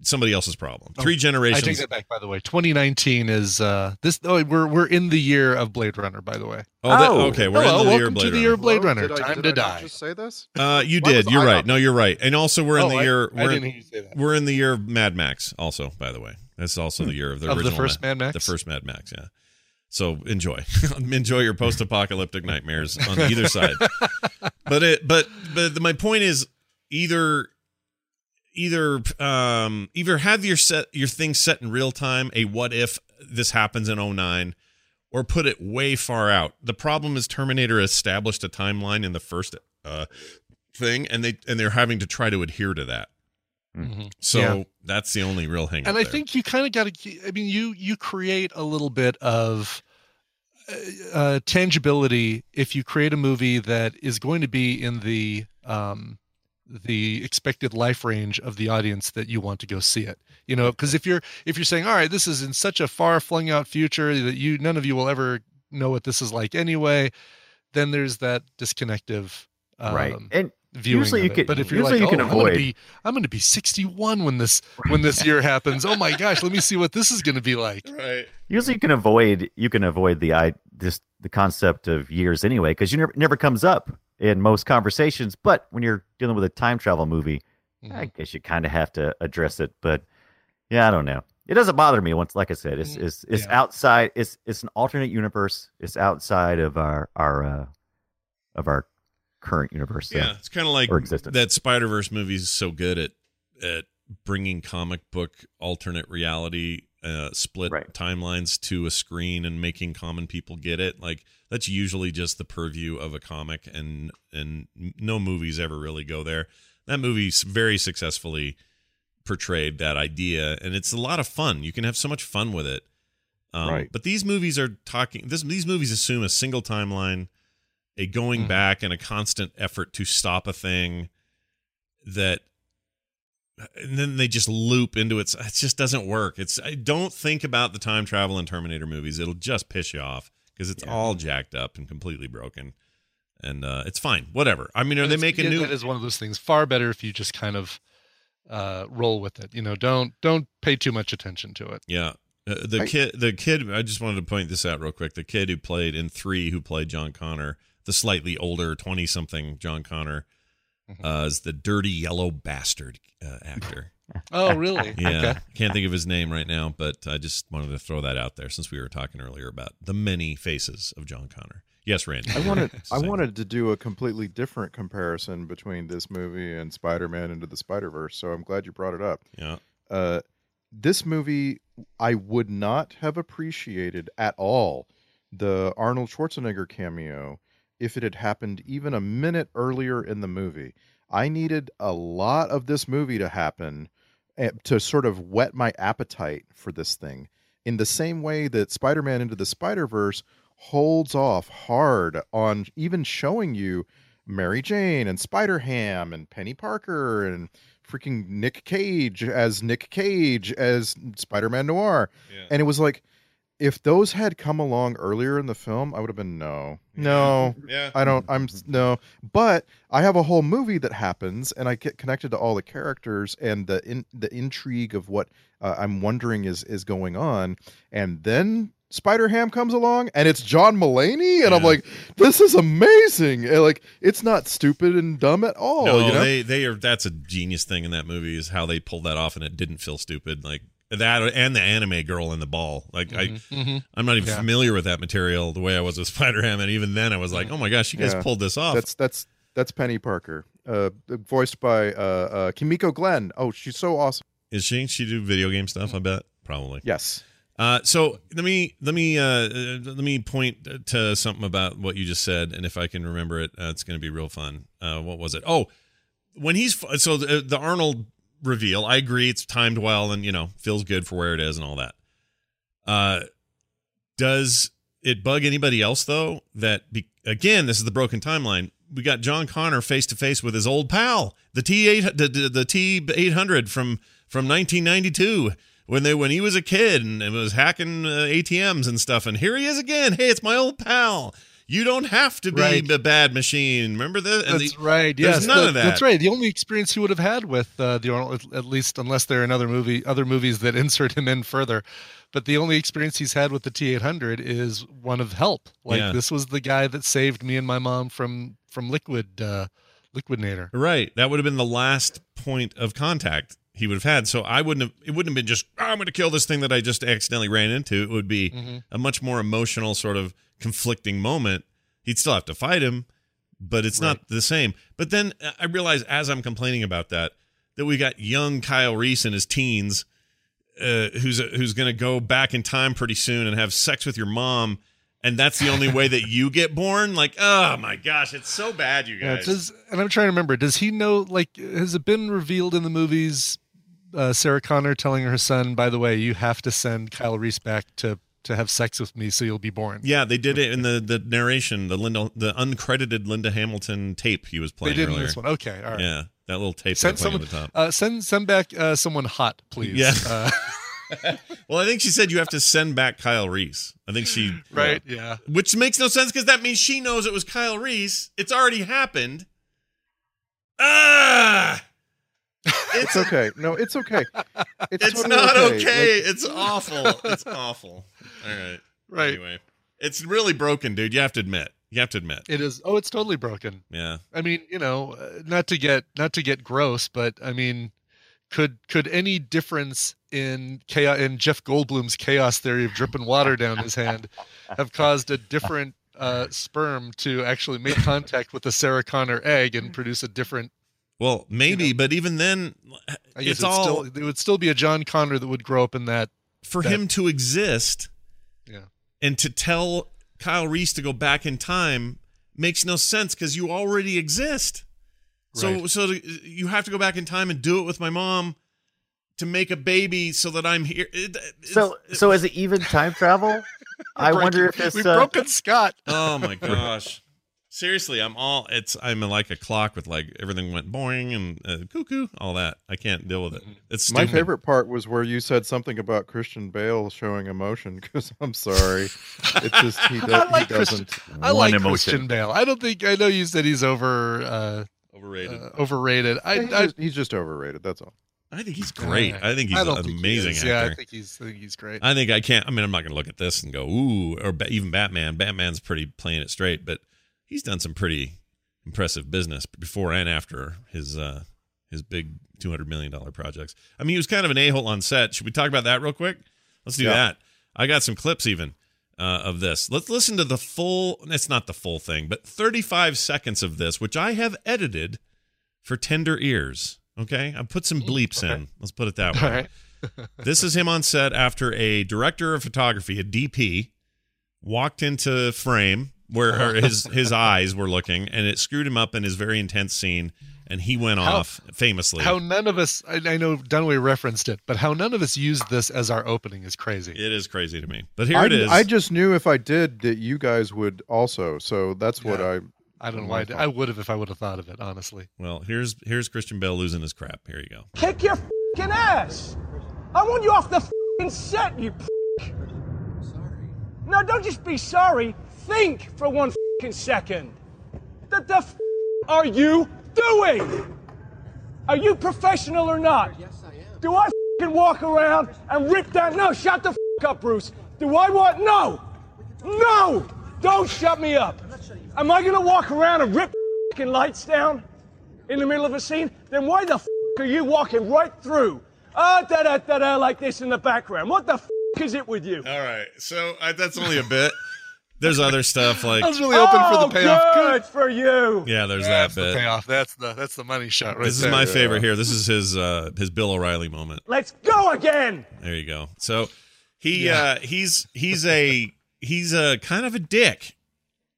Somebody else's problem. Three oh, generations. I take that back, by the way. twenty nineteen is uh, this. Oh, we're we're in the year of Blade Runner, by the way. Oh, that, okay. We're Hello, in the year of Blade Runner. Welcome to the year of Blade Runner. Hello, did I, Time did to I die. Just say this? Uh, you Why did. You're I right. Up? No, you're right. And also, we're in oh, the year. I, I didn't hear you say that. We're in the year of Mad Max. Also, by the way, that's also the year of the of original the first Mad, Mad Max. The first Mad Max. Yeah. So enjoy, enjoy your post-apocalyptic nightmares on either side. But it, but, but my point is either, either, um, either have your set, your thing set in real time, a what if this happens in oh nine or put it way far out. The problem is Terminator established a timeline in the first uh, thing and they, and they're having to try to adhere to that. Mm-hmm. So yeah. that's the only real hang. And I there. think you kind of got to, I mean, you, you create a little bit of uh, tangibility if you create a movie that is going to be in the, um, the expected life range of the audience that you want to go see it, you know, because if you're, if you're saying, all right, this is in such a far flung out future that you, none of you will ever know what this is like anyway, then there's that disconnect of, um, right. And, viewing usually you can, but if you're like, you oh, can avoid. I'm gonna be, I'm gonna be sixty-one when this when this year happens. Oh my gosh, let me see what this is gonna be like. Right. Usually, you can avoid you can avoid the I this the concept of years anyway because you never never comes up in most conversations. But when you're dealing with a time travel movie, mm. I guess you kind of have to address it. But yeah, I don't know. It doesn't bother me once. Like I said, it's it's it's yeah. outside. It's it's an alternate universe. It's outside of our our uh, of our. current universe. Yeah, so, it's kind of like that Spider-Verse movie is so good at at bringing comic book alternate reality uh split right. timelines to a screen and making common people get it. Like that's usually just the purview of a comic and and no movies ever really go there. That movie very successfully portrayed that idea and it's a lot of fun. You can have so much fun with it. Um, right. But these movies are talking this these movies assume a single timeline, a going mm. back and a constant effort to stop a thing that, and then they just loop into it. It just doesn't work. It's I don't think about the time travel in Terminator movies. It'll just piss you off because it's yeah. all jacked up and completely broken. And uh, it's fine, whatever. I mean, are and they making yeah, new? That is one of those things. Far better if you just kind of uh, roll with it. You know, don't don't pay too much attention to it. Yeah. Uh, the I... kid, the kid. I just wanted to point this out real quick. The kid who played in three, who played John Connor. The slightly older twenty-something John Connor uh, is the dirty yellow bastard uh, actor. Oh, really? Yeah. Okay. Can't think of his name right now, but I just wanted to throw that out there since we were talking earlier about the many faces of John Connor. Yes, Randy. I wanted I wanted to do a completely different comparison between this movie and Spider-Man Into the Spider-Verse, so I'm glad you brought it up. Yeah. Uh, this movie I would not have appreciated at all the Arnold Schwarzenegger cameo if it had happened even a minute earlier in the movie. I needed a lot of this movie to happen to sort of whet my appetite for this thing in the same way that Spider-Man Into the Spider-Verse holds off hard on even showing you Mary Jane and Spider-Ham and Penny Parker and freaking Nick Cage as Nick Cage as Spider-Man Noir. Yeah. And it was like, if those had come along earlier in the film, I would have been no, yeah. no, yeah. I don't, I'm no, but I have a whole movie that happens and I get connected to all the characters and the, in, the intrigue of what uh, I'm wondering is, is going on. And then Spider-Ham comes along, and it's John Mulaney, and yeah. I'm like, this is amazing. And like, it's not stupid and dumb at all. No, you know? they they are. That's a genius thing in that movie is how they pulled that off, and it didn't feel stupid. Like that, and the anime girl in the ball. Like mm-hmm. I, mm-hmm. I'm not even yeah. familiar with that material the way I was with Spider-Ham, and even then I was like, oh my gosh, you guys yeah. pulled this off. That's that's that's Penny Parker, uh, voiced by uh, uh, Kimiko Glenn. Oh, she's so awesome. Is she? She do video game stuff? I bet probably. Yes. Uh, so let me let me uh, let me point to something about what you just said, and if I can remember it, uh, it's going to be real fun. Uh, what was it? Oh, when he's so the, the Arnold reveal. I agree, it's timed well, and you know feels good for where it is and all that. Uh, does it bug anybody else though? That be, again, this is the broken timeline. We got John Connor face to face with his old pal, the T eight the, the T eight hundred from from nineteen ninety-two. When they when he was a kid and was hacking uh, A T Ms and stuff, and here he is again. Hey, it's my old pal. You don't have to be right. a bad machine. Remember that? That's the, right. There's yes, none that, of that. That's right. The only experience he would have had with uh, the Arnold, at least, unless there are another movie, other movies that insert him in further. But the only experience he's had with the T eight hundred is one of help. Like yeah. this was the guy that saved me and my mom from from liquid uh, liquidinator. Right. That would have been the last point of contact he would have had. So I wouldn't have, it wouldn't have been just, oh, I'm going to kill this thing that I just accidentally ran into. It would be mm-hmm. a much more emotional sort of conflicting moment. He'd still have to fight him, but it's right. not the same. But then I realize as I'm complaining about that, that we got young Kyle Reese in his teens, uh, who's, a, who's going to go back in time pretty soon and have sex with your mom. And that's the only way that you get born. Like, oh my gosh, it's so bad. You guys. Yeah, does, and I'm trying to remember, does he know, like, has it been revealed in the movies? Uh, Sarah Connor telling her son, by the way, you have to send Kyle Reese back to to have sex with me so you'll be born. Yeah, they did it in the, the narration, the Linda, the uncredited Linda Hamilton tape he was playing. They did in this one. Okay, all right. Yeah, that little tape. Send someone. The top. Uh, send send back uh, someone hot, please. Yeah. Uh, well, I think she said you have to send back Kyle Reese. I think she right, yeah, yeah. which makes no sense because that means she knows it was Kyle Reese. It's already happened. Ah. It's, it's okay. No, it's okay. It's, it's totally not okay. okay. Like, it's awful. It's awful. All right. Right. Anyway, it's really broken, dude. You have to admit. You have to admit. It is. Oh, it's totally broken. Yeah. I mean, you know, not to get not to get gross, but I mean, could could any difference in chaos in Jeff Goldblum's chaos theory of dripping water down his hand have caused a different uh, sperm to actually make contact with the Sarah Connor egg and produce a different? Well, maybe, you know, but even then, I guess it's all. Still, it would still be a John Connor that would grow up in that. For that, him to exist, yeah, and to tell Kyle Reese to go back in time makes no sense because you already exist. Right. So, so you have to go back in time and do it with my mom to make a baby so that I'm here. It, so, so is it even time travel? I broken, wonder if this we uh, broken Scott. Oh my gosh. Seriously, I'm all it's. I'm like a clock with like everything went boing and uh, cuckoo, all that. I can't deal with it. It's stupid. My favorite part was where you said something about Christian Bale showing emotion. Because I'm sorry, it's just he, does, I like he doesn't. Christian, I like emotion. Christian Bale. I don't think I know you said he's over uh, overrated. Uh, overrated. I, yeah, he's, I, just, he's just overrated. That's all. I think he's great. I think he's I an think amazing he actor. Yeah, I think he's. I think he's great. I think I can't. I mean, I'm not going to look at this and go ooh, or even Batman. Batman's pretty playing it straight, but he's done some pretty impressive business before and after his uh, his big two hundred million dollars projects. I mean, he was kind of an a-hole on set. Should we talk about that real quick? Let's do yeah. that. I got some clips even uh, of this. Let's listen to the full, it's not the full thing, but thirty-five seconds of this, which I have edited for tender ears. Okay? I put some bleeps okay. in. Let's put it that way. All right. This is him on set after a director of photography, a D P, walked into frame where her, his his eyes were looking, and it screwed him up in his very intense scene, and he went how, off famously. How none of us, I, I know Dunaway referenced it, but how none of us used this as our opening is crazy. It is crazy to me. But here I, it is. I just knew if I did that you guys would also, so that's yeah. what I... I don't know why I, did. I would have if I would have thought of it, honestly. Well, here's here's Christian Bale losing his crap. Here you go. Kick your f***ing ass! I want you off the f***ing set, you f***. I'm sorry. No, don't just be sorry. Think for one f***ing second. What the f*** are you doing? Are you professional or not? Yes, I am. Do I f***ing walk around and rip that? No, shut the f*** up, Bruce. Do I want? No! No! Don't shut me up! Am I gonna walk around and rip fucking lights down in the middle of a scene? Then why the fuck are you walking right through? Ah, da da da da, like this in the background. What the fuck is it with you? All right, so uh, that's only a bit. There's other stuff like I was really open oh, for the payoff. Good for you. Yeah, there's yeah, that that's bit. The payoff. That's the that's the money shot right there. This is there. my favorite here. This is his uh, his Bill O'Reilly moment. Let's go again. There you go. So he yeah. uh, he's he's a he's a kind of a dick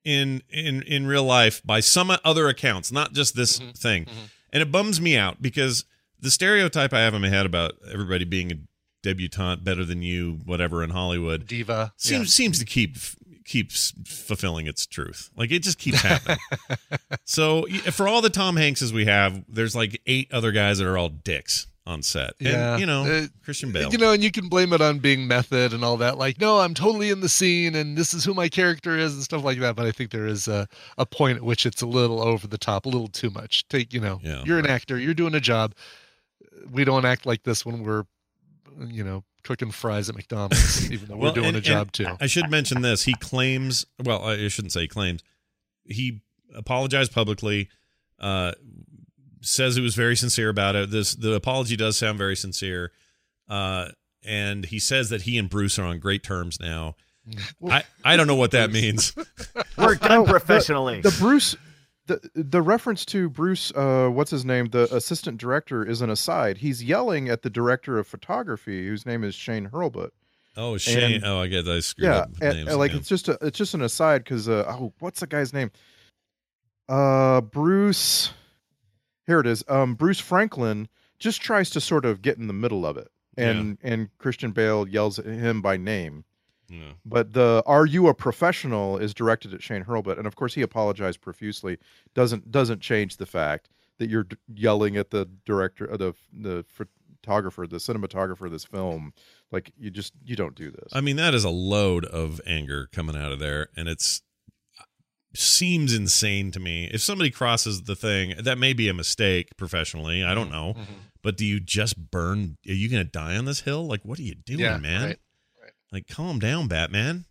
in in in real life by some other accounts, not just this mm-hmm. thing. Mm-hmm. And it bums me out because the stereotype I have in my head about everybody being a debutante, better than you, whatever in Hollywood, diva seems yeah. seems to keep. keeps fulfilling its truth. Like it just keeps happening. So for all the Tom Hankses we have, there's like eight other guys that are all dicks on set. Yeah. And, you know, uh, Christian Bale. You know, and you can blame it on being method and all that. Like, no, I'm totally in the scene and this is who my character is and stuff like that. But I think there is a, a point at which it's a little over the top, a little too much. Take, you know, yeah, you're right. an actor, you're doing a job. We don't act like this when we're, you know, cooking fries at McDonald's, even though well, we're doing and, a job too. I should mention this. He claims, well, I shouldn't say he claims. He apologized publicly, uh, says he was very sincere about it. This, the apology does sound very sincere. Uh, and he says that he and Bruce are on great terms now. I, I don't know what that means. We're done professionally. The, the Bruce, the, the reference to Bruce, uh, what's his name? The assistant director is an aside. He's yelling at the director of photography, whose name is Shane Hurlbut. Oh, Shane. And, oh, I get that. I screwed yeah, up names and, and like again. it's just a, it's just an aside because uh, oh, what's the guy's name? Uh, Bruce. Here it is. Um, Bruce Franklin just tries to sort of get in the middle of it, and yeah. and Christian Bale yells at him by name. No. But the "Are you a professional?" is directed at Shane Hurlbut, and of course he apologized profusely. Doesn't doesn't change the fact that you're d- yelling at the director, uh, the the photographer, the cinematographer of this film. Like you just you don't do this. I mean, that is a load of anger coming out of there, and it's seems insane to me. If somebody crosses the thing, that may be a mistake professionally. I don't know, mm-hmm. but do you just burn? Are you going to die on this hill? Like, what are you doing, yeah, man? Right. Like, calm down, Batman.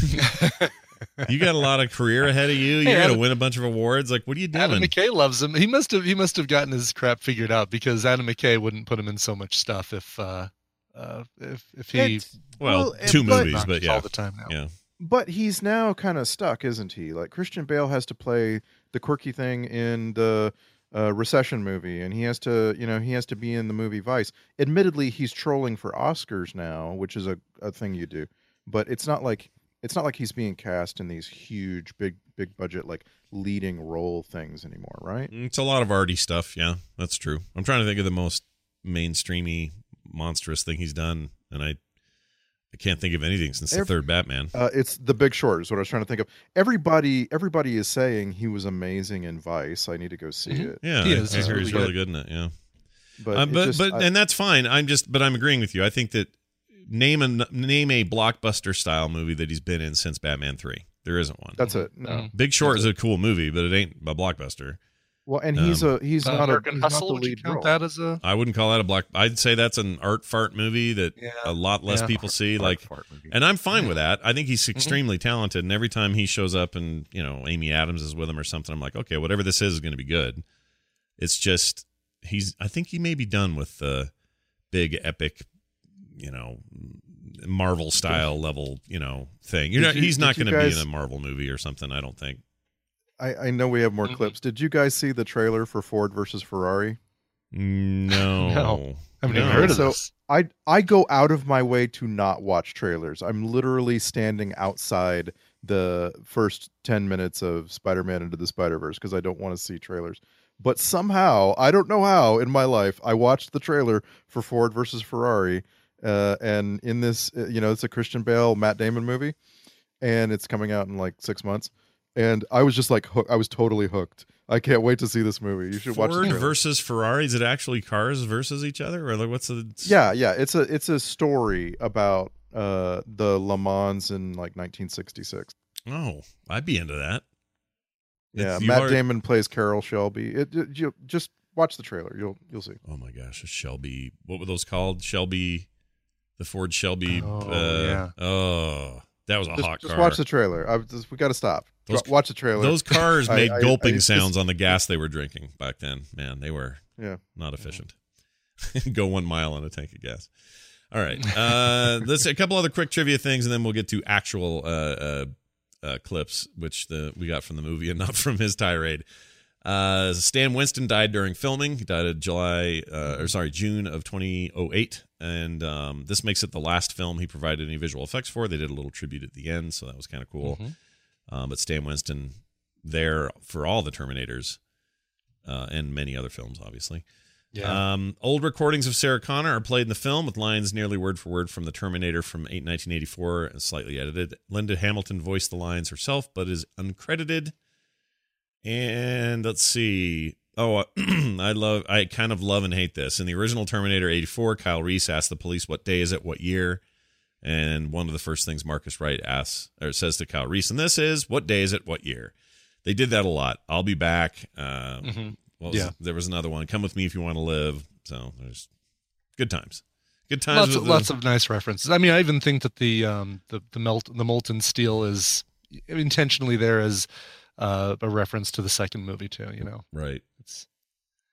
You got a lot of career ahead of you. You hey, got to win a bunch of awards. Like, what are you doing? Adam McKay loves him. He must have he must have gotten his crap figured out because Adam McKay wouldn't put him in so much stuff if uh, uh, if if he it's, well two but, movies, but yeah, all the time now. Yeah, but he's now kind of stuck, isn't he? Like Christian Bale has to play the quirky thing in the uh, recession movie, and he has to you know he has to be in the movie Vice. Admittedly, he's trolling for Oscars now, which is a a thing you do, but it's not like it's not like he's being cast in these huge big big budget like leading role things anymore, right? It's a lot of arty stuff. Yeah, that's true. I'm trying to think of the most mainstreamy monstrous thing he's done, and i i can't think of anything since Every, the third Batman. Uh it's The Big Short is what I was trying to think of. Everybody everybody is saying he was amazing in Vice. I need to go see mm-hmm. it. Yeah, he is. I, I he's really, he's really good. good in it. Yeah, but uh, but, just, but I, and that's fine. I'm just but I'm agreeing with you. I think that Name a name a blockbuster style movie that he's been in since Batman three. There isn't one. That's it. No. Big Short That's is a cool movie, but it ain't a blockbuster. Well, and um, he's a he's uh, not American a he's Hustle. Not the lead would you count that as a? I wouldn't call that a block. I'd say that's an art fart movie that yeah. a lot less yeah. people art, see. Art, like, art and I'm fine yeah. with that. I think he's extremely mm-hmm. talented, and every time he shows up, and you know Amy Adams is with him or something, I'm like, okay, whatever this is is going to be good. It's just he's. I think he may be done with the big epic. You know, Marvel style level, you know, thing. You're not, you, he's not going to be in a Marvel movie or something, I don't think. I, I know we have more mm-hmm. clips. Did you guys see the trailer for Ford versus Ferrari? No. no. I haven't no. even heard of so this. I, I go out of my way to not watch trailers. I'm literally standing outside the first ten minutes of Spider-Man Into the Spider-Verse because I don't want to see trailers. But somehow, I don't know how in my life, I watched the trailer for Ford versus Ferrari. Uh, and in this, you know, it's a Christian Bale, Matt Damon movie, and it's coming out in like six months. And I was just like, hook- I was totally hooked. I can't wait to see this movie. You should Ford watch it. Ford versus Ferrari. Is it actually cars versus each other, or like what's the? Yeah, yeah. It's a it's a story about uh, the Le Mans in like nineteen sixty-six. Oh, I'd be into that. Yeah, it's, Matt are... Damon plays Carroll Shelby. It, it you just watch the trailer. You'll you'll see. Oh my gosh, a Shelby. What were those called? Shelby. the Ford Shelby. Oh, uh, yeah. Oh, that was a just, hot just car. Just watch the trailer. I, just, we got to stop. Those, watch the trailer. Those cars made I, gulping I, I, sounds just, on the gas they were drinking back then. Man, they were yeah. not efficient. Yeah. Go one mile on a tank of gas. All right. Uh, let's a couple other quick trivia things, and then we'll get to actual uh, uh, uh, clips, which the, we got from the movie and not from his tirade. Uh, Stan Winston died during filming. He died in July, uh, or sorry, June of twenty oh eight, and um, this makes it the last film he provided any visual effects for. They did a little tribute at the end, so that was kind of cool. Mm-hmm. Um, but Stan Winston there for all the Terminators uh, and many other films, obviously. Yeah. Um, old recordings of Sarah Connor are played in the film with lines nearly word for word from the Terminator from nineteen eighty-four and slightly edited. Linda Hamilton voiced the lines herself, but is uncredited. And let's see. Oh, I love, I kind of love and hate this. In the original Terminator eighty-four, Kyle Reese asked the police, what day is it? What year? And one of the first things Marcus Wright asks or says to Kyle Reese, and this is, what day is it? What year? They did that a lot. I'll be back. Um, mm-hmm. Well, yeah. There was another one. Come with me if you want to live. So there's good times. Good times. Lots, with of, the... lots of nice references. I mean, I even think that the, um, the, the melt, the molten steel is intentionally there as, Uh, a reference to the second movie too, you know. Right. It's...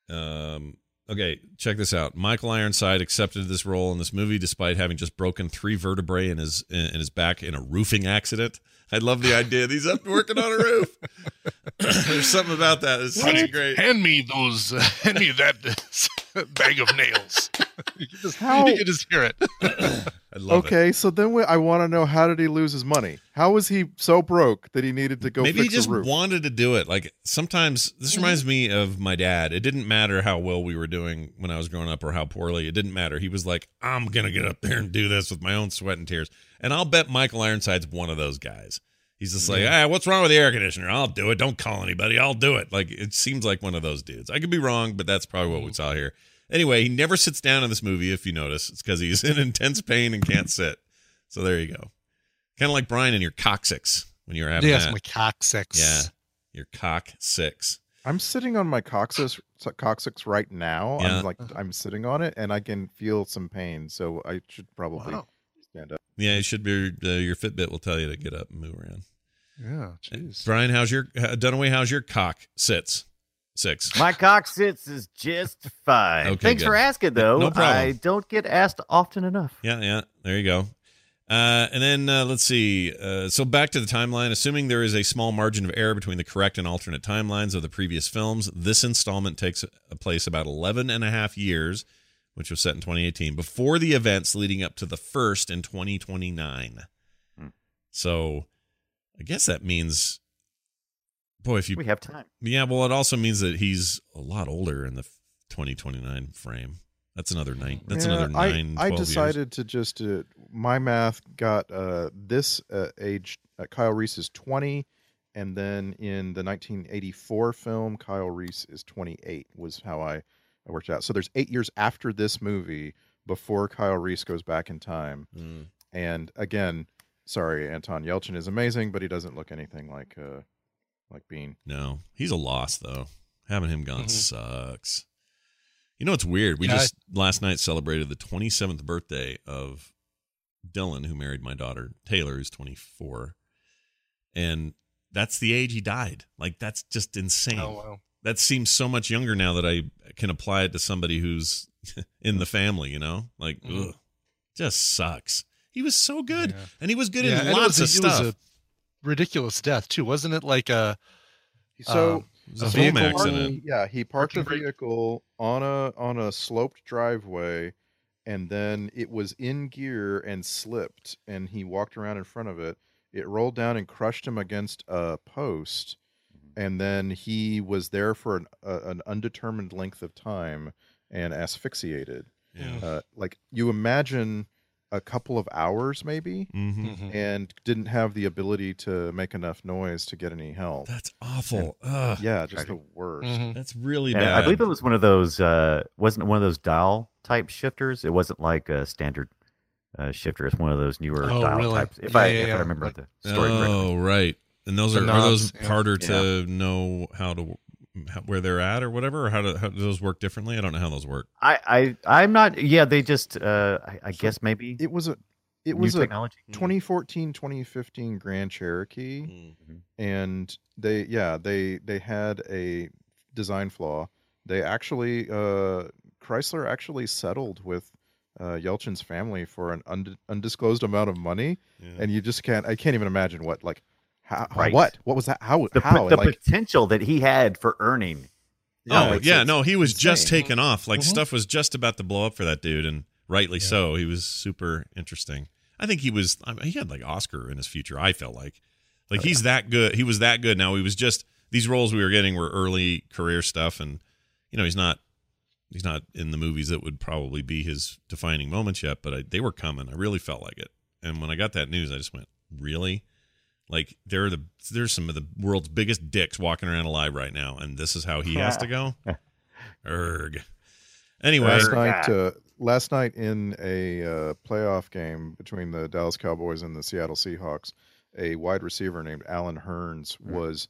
Um, okay, check this out. Michael Ironside accepted this role in this movie despite having just broken three vertebrae in his in his back in a roofing accident. I love the idea that he's up working on a roof. There's something about that. It's so great. Hand me those. Uh, hand me that bag of nails. You can just, how? You can just hear it. I love okay, it. So then we, I want to know, how did he lose his money? How was he so broke that he needed to go Maybe fix he just the roof? Wanted to do it. Like sometimes, this reminds me of my dad. It didn't matter how well we were doing when I was growing up or how poorly. It didn't matter. He was like, I'm going to get up there and do this with my own sweat and tears. And I'll bet Michael Ironside's one of those guys. He's just like, yeah. Hey, what's wrong with the air conditioner? I'll do it. Don't call anybody. I'll do it. Like, it seems like one of those dudes. I could be wrong, but that's probably what we saw here. Anyway, he never sits down in this movie, if you notice. It's because he's in intense pain and can't sit. So there you go. Kind of like Brian and your coccyx when you were having yes, that. Yes, my coccyx. Yeah, your coccyx. I'm sitting on my coccyx, coccyx right now. Yeah. I'm like, I'm sitting on it, and I can feel some pain. So I should probably wow. stand up. Yeah, it should be. Uh, your Fitbit will tell you to get up and move around. Yeah, jeez. Brian, how's your uh, Dunaway? How's your coccyx? Six. My coccyx is just fine. Okay, Thanks good. for asking, though. No problem. I don't get asked often enough. Yeah, yeah. There you go. Uh, and then uh, let's see. Uh, so back to the timeline. Assuming there is a small margin of error between the correct and alternate timelines of the previous films, this installment takes place about eleven and a half years, which was set in twenty eighteen, before the events leading up to the first in twenty twenty-nine. Hmm. So I guess that means... Boy, if you we have time. Yeah, well, it also means that he's a lot older in the twenty twenty-nine frame. That's another nine. That's yeah, another nine. I, I decided years. to just uh, my math got uh, this uh, age. Uh, Kyle Reese is twenty, and then in the nineteen eighty-four film, Kyle Reese is twenty-eight. Was how I, I worked it out. So there's eight years after this movie before Kyle Reese goes back in time. Mm. And again, sorry, Anton Yelchin is amazing, but he doesn't look anything like. Uh, Like Bean. No, he's a loss, though. Having him gone mm-hmm. sucks. You know, it's weird. We yeah, just I... last night celebrated the twenty-seventh birthday of Dylan, who married my daughter, Taylor, who's twenty-four. And that's the age he died. Like, that's just insane. Oh, wow. That seems so much younger now that I can apply it to somebody who's in the family, you know? Like, mm-hmm. ugh, just sucks. He was so good. Yeah. And he was good yeah, in lots was, of stuff. Ridiculous death too, wasn't it? Like a so uh, a vehicle accident. Yeah, he parked the vehicle on a on a sloped driveway, and then it was in gear and slipped, and he walked around in front of it. It rolled down and crushed him against a post, and then he was there for an, uh, an undetermined length of time and asphyxiated. Yeah, uh, like you imagine. A couple of hours maybe mm-hmm. and didn't have the ability to make enough noise to get any help. That's awful. And, yeah. Just the worst. Mm-hmm. That's really and bad. I believe it was one of those, uh, wasn't one of those dial type shifters. It wasn't like a standard uh, shifter. It's one of those newer oh, dial really? types. If yeah, I, yeah, if yeah. I remember like, the story. Oh, correctly. Right. And those the are, knobs, are those yeah. harder yeah. to know how to where they're at or whatever? Or how do, how do those work differently? I don't know how those work. I, I I'm not. Yeah, they just. Uh, I, I so guess maybe it was a. It was a twenty fourteen twenty fifteen Grand Cherokee, mm-hmm. and they yeah they they had a design flaw. They actually uh, Chrysler actually settled with uh, Yelchin's family for an und- undisclosed amount of money, yeah. and you just can't. I can't even imagine what like how, right. what what was that how the, how, the like, potential that he had for earning. Oh know, like, yeah, no, he was insane. Just taken off. Like mm-hmm. stuff was just about to blow up for that dude, and. Rightly yeah. so. He was super interesting. I think he was. I mean, he had like Oscar in his future. I felt like, like oh, he's yeah. that good. He was that good. Now he was just these roles we were getting were early career stuff, and you know he's not he's not in the movies that would probably be his defining moments yet. But I, they were coming. I really felt like it. And when I got that news, I just went, really? Like there are the there's some of the world's biggest dicks walking around alive right now, and this is how he has to go. Erg. Anyway, last night, uh, last night in a uh, playoff game between the Dallas Cowboys and the Seattle Seahawks, a wide receiver named Alan Hearns was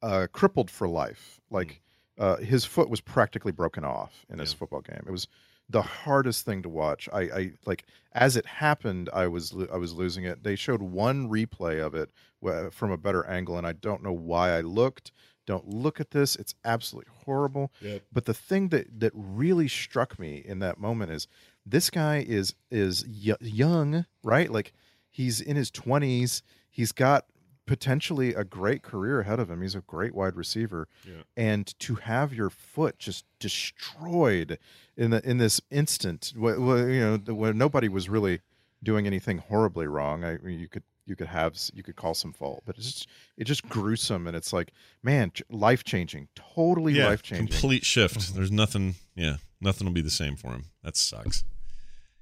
uh, crippled for life. Like uh, his foot was practically broken off in this yeah. football game. It was the hardest thing to watch. I, I like as it happened, I was lo- I was losing it. They showed one replay of it w- from a better angle, and I don't know why I looked. Don't look at this. It's absolutely horrible. Yep. But the thing that, that really struck me in that moment is this guy is is y- young, right? Like he's in his twenties. He's got potentially a great career ahead of him. He's a great wide receiver. Yeah. And to have your foot just destroyed in the in this instant, wh- wh- you know, where nobody was really doing anything horribly wrong. I mean, you could. You could have, you could call some fault, but it's just, it's just gruesome, and it's like, man, life changing, totally yeah, life changing, complete shift. There's nothing, yeah, nothing will be the same for him. That sucks.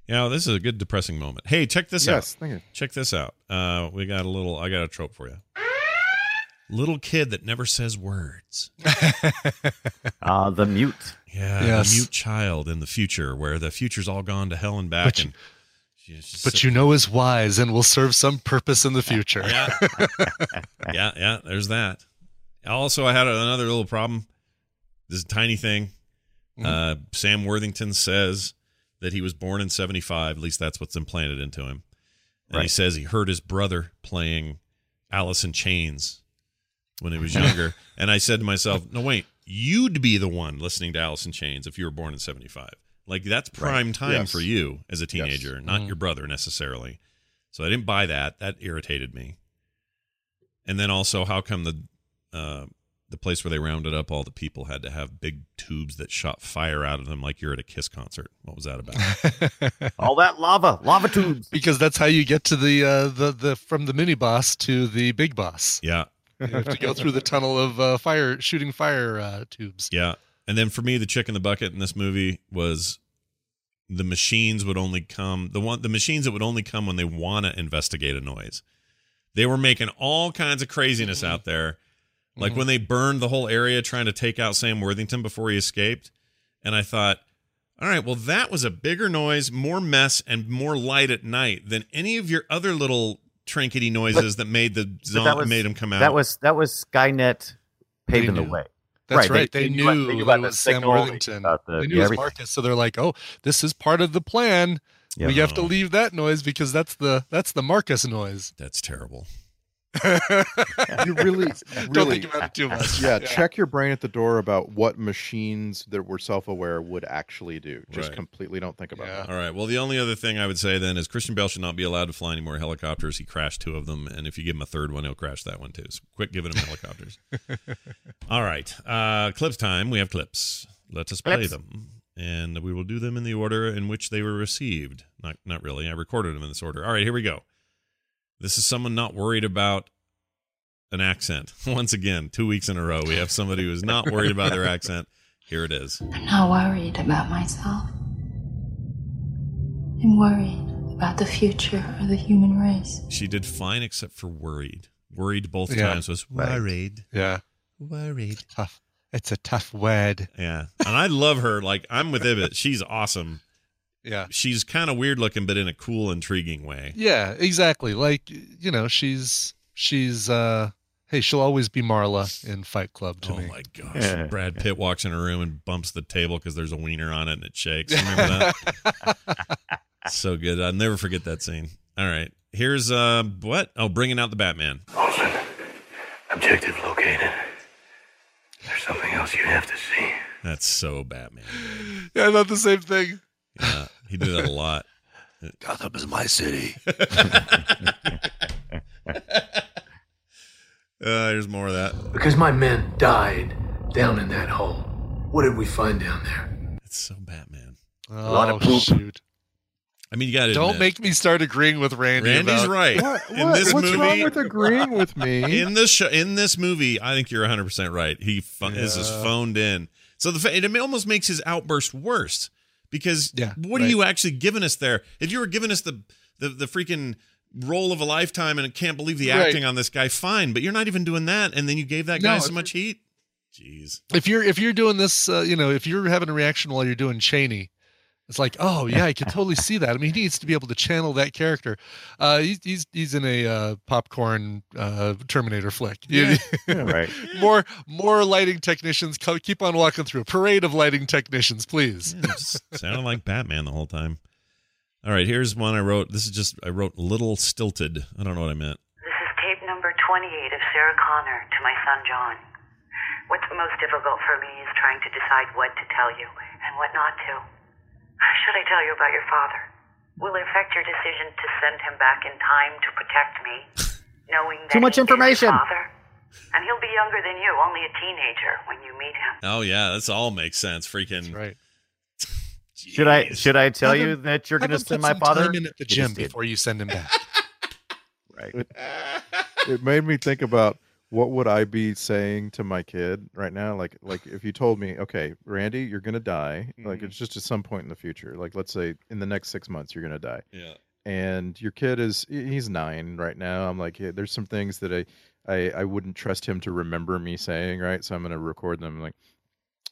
Yeah, this is a good depressing moment. Hey, check this yes, out. Thank you. Check this out. Uh, we got a little. I got a trope for you. Little kid that never says words. uh, the mute. Yeah, yes. The mute child in the future, where the future's all gone to hell and back, but and. You- But you know is wise and will serve some purpose in the future. Yeah, yeah, yeah. There's that. Also, I had another little problem. This is a tiny thing. Mm-hmm. Uh, Sam Worthington says that he was born in seventy-five. At least that's what's implanted into him. And right. he says he heard his brother playing Alice in Chains when he was younger. And I said to myself, no, wait, you'd be the one listening to Alice in Chains if you were born in seventy-five. Like, that's prime right. time yes. for you as a teenager, yes. not mm. your brother necessarily. So I didn't buy that. That irritated me. And then also, how come the uh, the place where they rounded up all the people had to have big tubes that shot fire out of them like you're at a Kiss concert? What was that about? All that lava, lava tubes. Because that's how you get to the, uh, the, the from the mini boss to the big boss. Yeah. You have to go through the tunnel of uh, fire, shooting fire uh, tubes. Yeah. And then for me, the chick in the bucket in this movie was the machines would only come the one the machines that would only come when they want to investigate a noise. They were making all kinds of craziness out there, like mm-hmm. when they burned the whole area trying to take out Sam Worthington before he escaped. And I thought, all right, well that was a bigger noise, more mess, and more light at night than any of your other little trinkety noises but, that made the zombie made him come out. That was that was Skynet paving the way. That's right. right. They, they knew, knew about it was Sam Worthington. About the, they knew yeah, it was Marcus, so they're like, "Oh, this is part of the plan. Yeah. We have to leave that noise because that's the that's the Marcus noise." That's terrible. You really, really don't think about it too much. Yeah, yeah, check your brain at the door about what machines that were self-aware would actually do. Just right. completely don't think about yeah. that. All right. Well, the only other thing I would say then is Christian Bale should not be allowed to fly any more helicopters. He crashed two of them, and if you give him a third one, he'll crash that one too. So quit giving him helicopters. All right. Uh, clips time. We have clips. Let us play clips. them. And we will do them in the order in which they were received. Not, not really. I recorded them in this order. All right. Here we go. This is someone not worried about an accent. Once again, two weeks in a row, we have somebody who's not worried about their accent. Here it is. I'm not worried about myself. I'm worried about the future of the human race. She did fine except for worried. Worried both yeah. times was worried. Yeah. Worried. It's tough. It's a tough word. Yeah. And I love her. Like, I'm with Ibbot. She's awesome. Yeah, she's kind of weird looking, but in a cool, intriguing way. Yeah, exactly. Like, you know, she's she's uh, hey, she'll always be Marla in Fight Club to oh me. Oh my gosh. Yeah. Brad Pitt walks in a room and bumps the table because there's a wiener on it and it shakes. Remember that? So good. I'll never forget that scene. All right. Here's uh, what? Oh, bringing out the Batman. Olsen, objective located. There's something else you have to see. That's so Batman. Yeah, not the same thing. Yeah, he did it a lot. Gotham is my city. Uh, here's more of that. Because my men died down in that hole. What did we find down there? It's so Batman. Oh, a lot of poop. Shoot. I mean, you got to don't admit, make me start agreeing with Randy. Randy's about, right. What, what, in this what's movie, wrong with agreeing with me? In this show, in this movie, I think you're one hundred percent right. He yeah. is is phoned in. So the it almost makes his outburst worse because yeah, what right. are you actually giving us there? If you were giving us the the the freaking role of a lifetime and I can't believe the acting right. on this guy, fine, but you're not even doing that, and then you gave that guy no, so much heat. Jeez. If you're if you're doing this, uh, you know, if you're having a reaction while you're doing Chaney, it's like, oh yeah, I can totally see that. I mean, he needs to be able to channel that character. Uh, he's he's he's in a uh, popcorn uh, Terminator flick. Yeah. Yeah, right. More more lighting technicians. Keep on walking through a parade of lighting technicians, please. Yeah, sounded like Batman the whole time. All right, here's one I wrote. This is just I wrote little stilted. I don't know what I meant. This is tape number twenty-eight of Sarah Connor to my son John. What's most difficult for me is trying to decide what to tell you and what not to. Should I tell you about your father? Will it affect your decision to send him back in time to protect me, knowing that too much information. Father? And he'll be younger than you, only a teenager when you meet him. Oh yeah, this all makes sense. Freaking that's right. Jeez. Should I should I tell have you him, that you're going to send my father time in at the gym before you send him back? Right. It, it made me think about what would I be saying to my kid right now? Like, like if you told me, okay, Randy, you're going to die. Mm-hmm. Like, it's just at some point in the future. Like, let's say in the next six months, you're going to die. Yeah. And your kid is, he's nine right now. I'm like, yeah, there's some things that I, I, I wouldn't trust him to remember me saying. Right. So I'm going to record them. I'm like,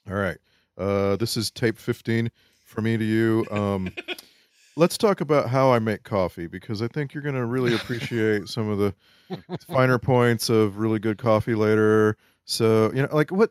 all right, uh, this is tape fifteen for me to you. Um, let's talk about how I make coffee, because I think you're going to really appreciate some of the finer points of really good coffee later. So, you know, like what,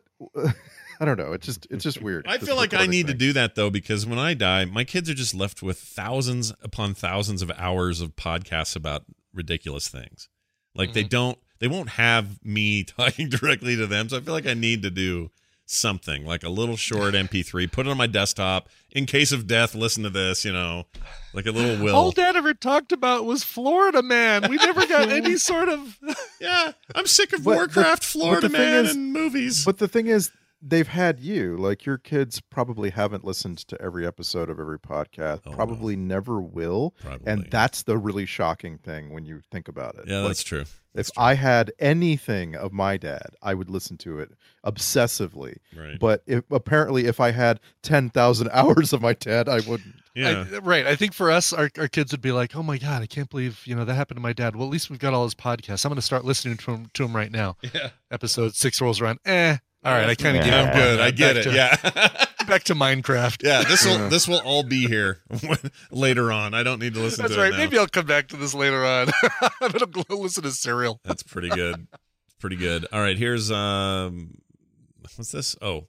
I don't know. It's just, it's just weird. I feel like I need thing. to do that though, because when I die, my kids are just left with thousands upon thousands of hours of podcasts about ridiculous things. Like mm-hmm. they don't, they won't have me talking directly to them. So I feel like I need to do something like a little short M P three, put it on my desktop in case of death. Listen to this, you know, like a little will. All Dad ever talked about was Florida Man. We never got any sort of yeah. I'm sick of but, Warcraft, but, Florida but Man, is, and movies. But the thing is, they've had you. Like your kids probably haven't listened to every episode of every podcast. Oh, probably no. never will. Probably. And that's the really shocking thing when you think about it. Yeah, like, that's true. If I had anything of my dad, I would listen to it obsessively. Right. But if, apparently if I had ten thousand hours of my dad, I wouldn't. Yeah. I, right. I think for us, our, our kids would be like, oh my God, I can't believe, you know, that happened to my dad. Well, at least we've got all his podcasts. I'm going to start listening to him, to him right now. Yeah. Episode six rolls around. Eh. All right. I kind of yeah. get it. I'm good. I get back it. To, yeah. Back to Minecraft. Yeah. This will, yeah. this will all be here later on. I don't need to listen That's to right. it now. Maybe I'll come back to this later on. I'm going to go listen to Serial. That's pretty good. Pretty good. All right. Here's, um, what's this? Oh,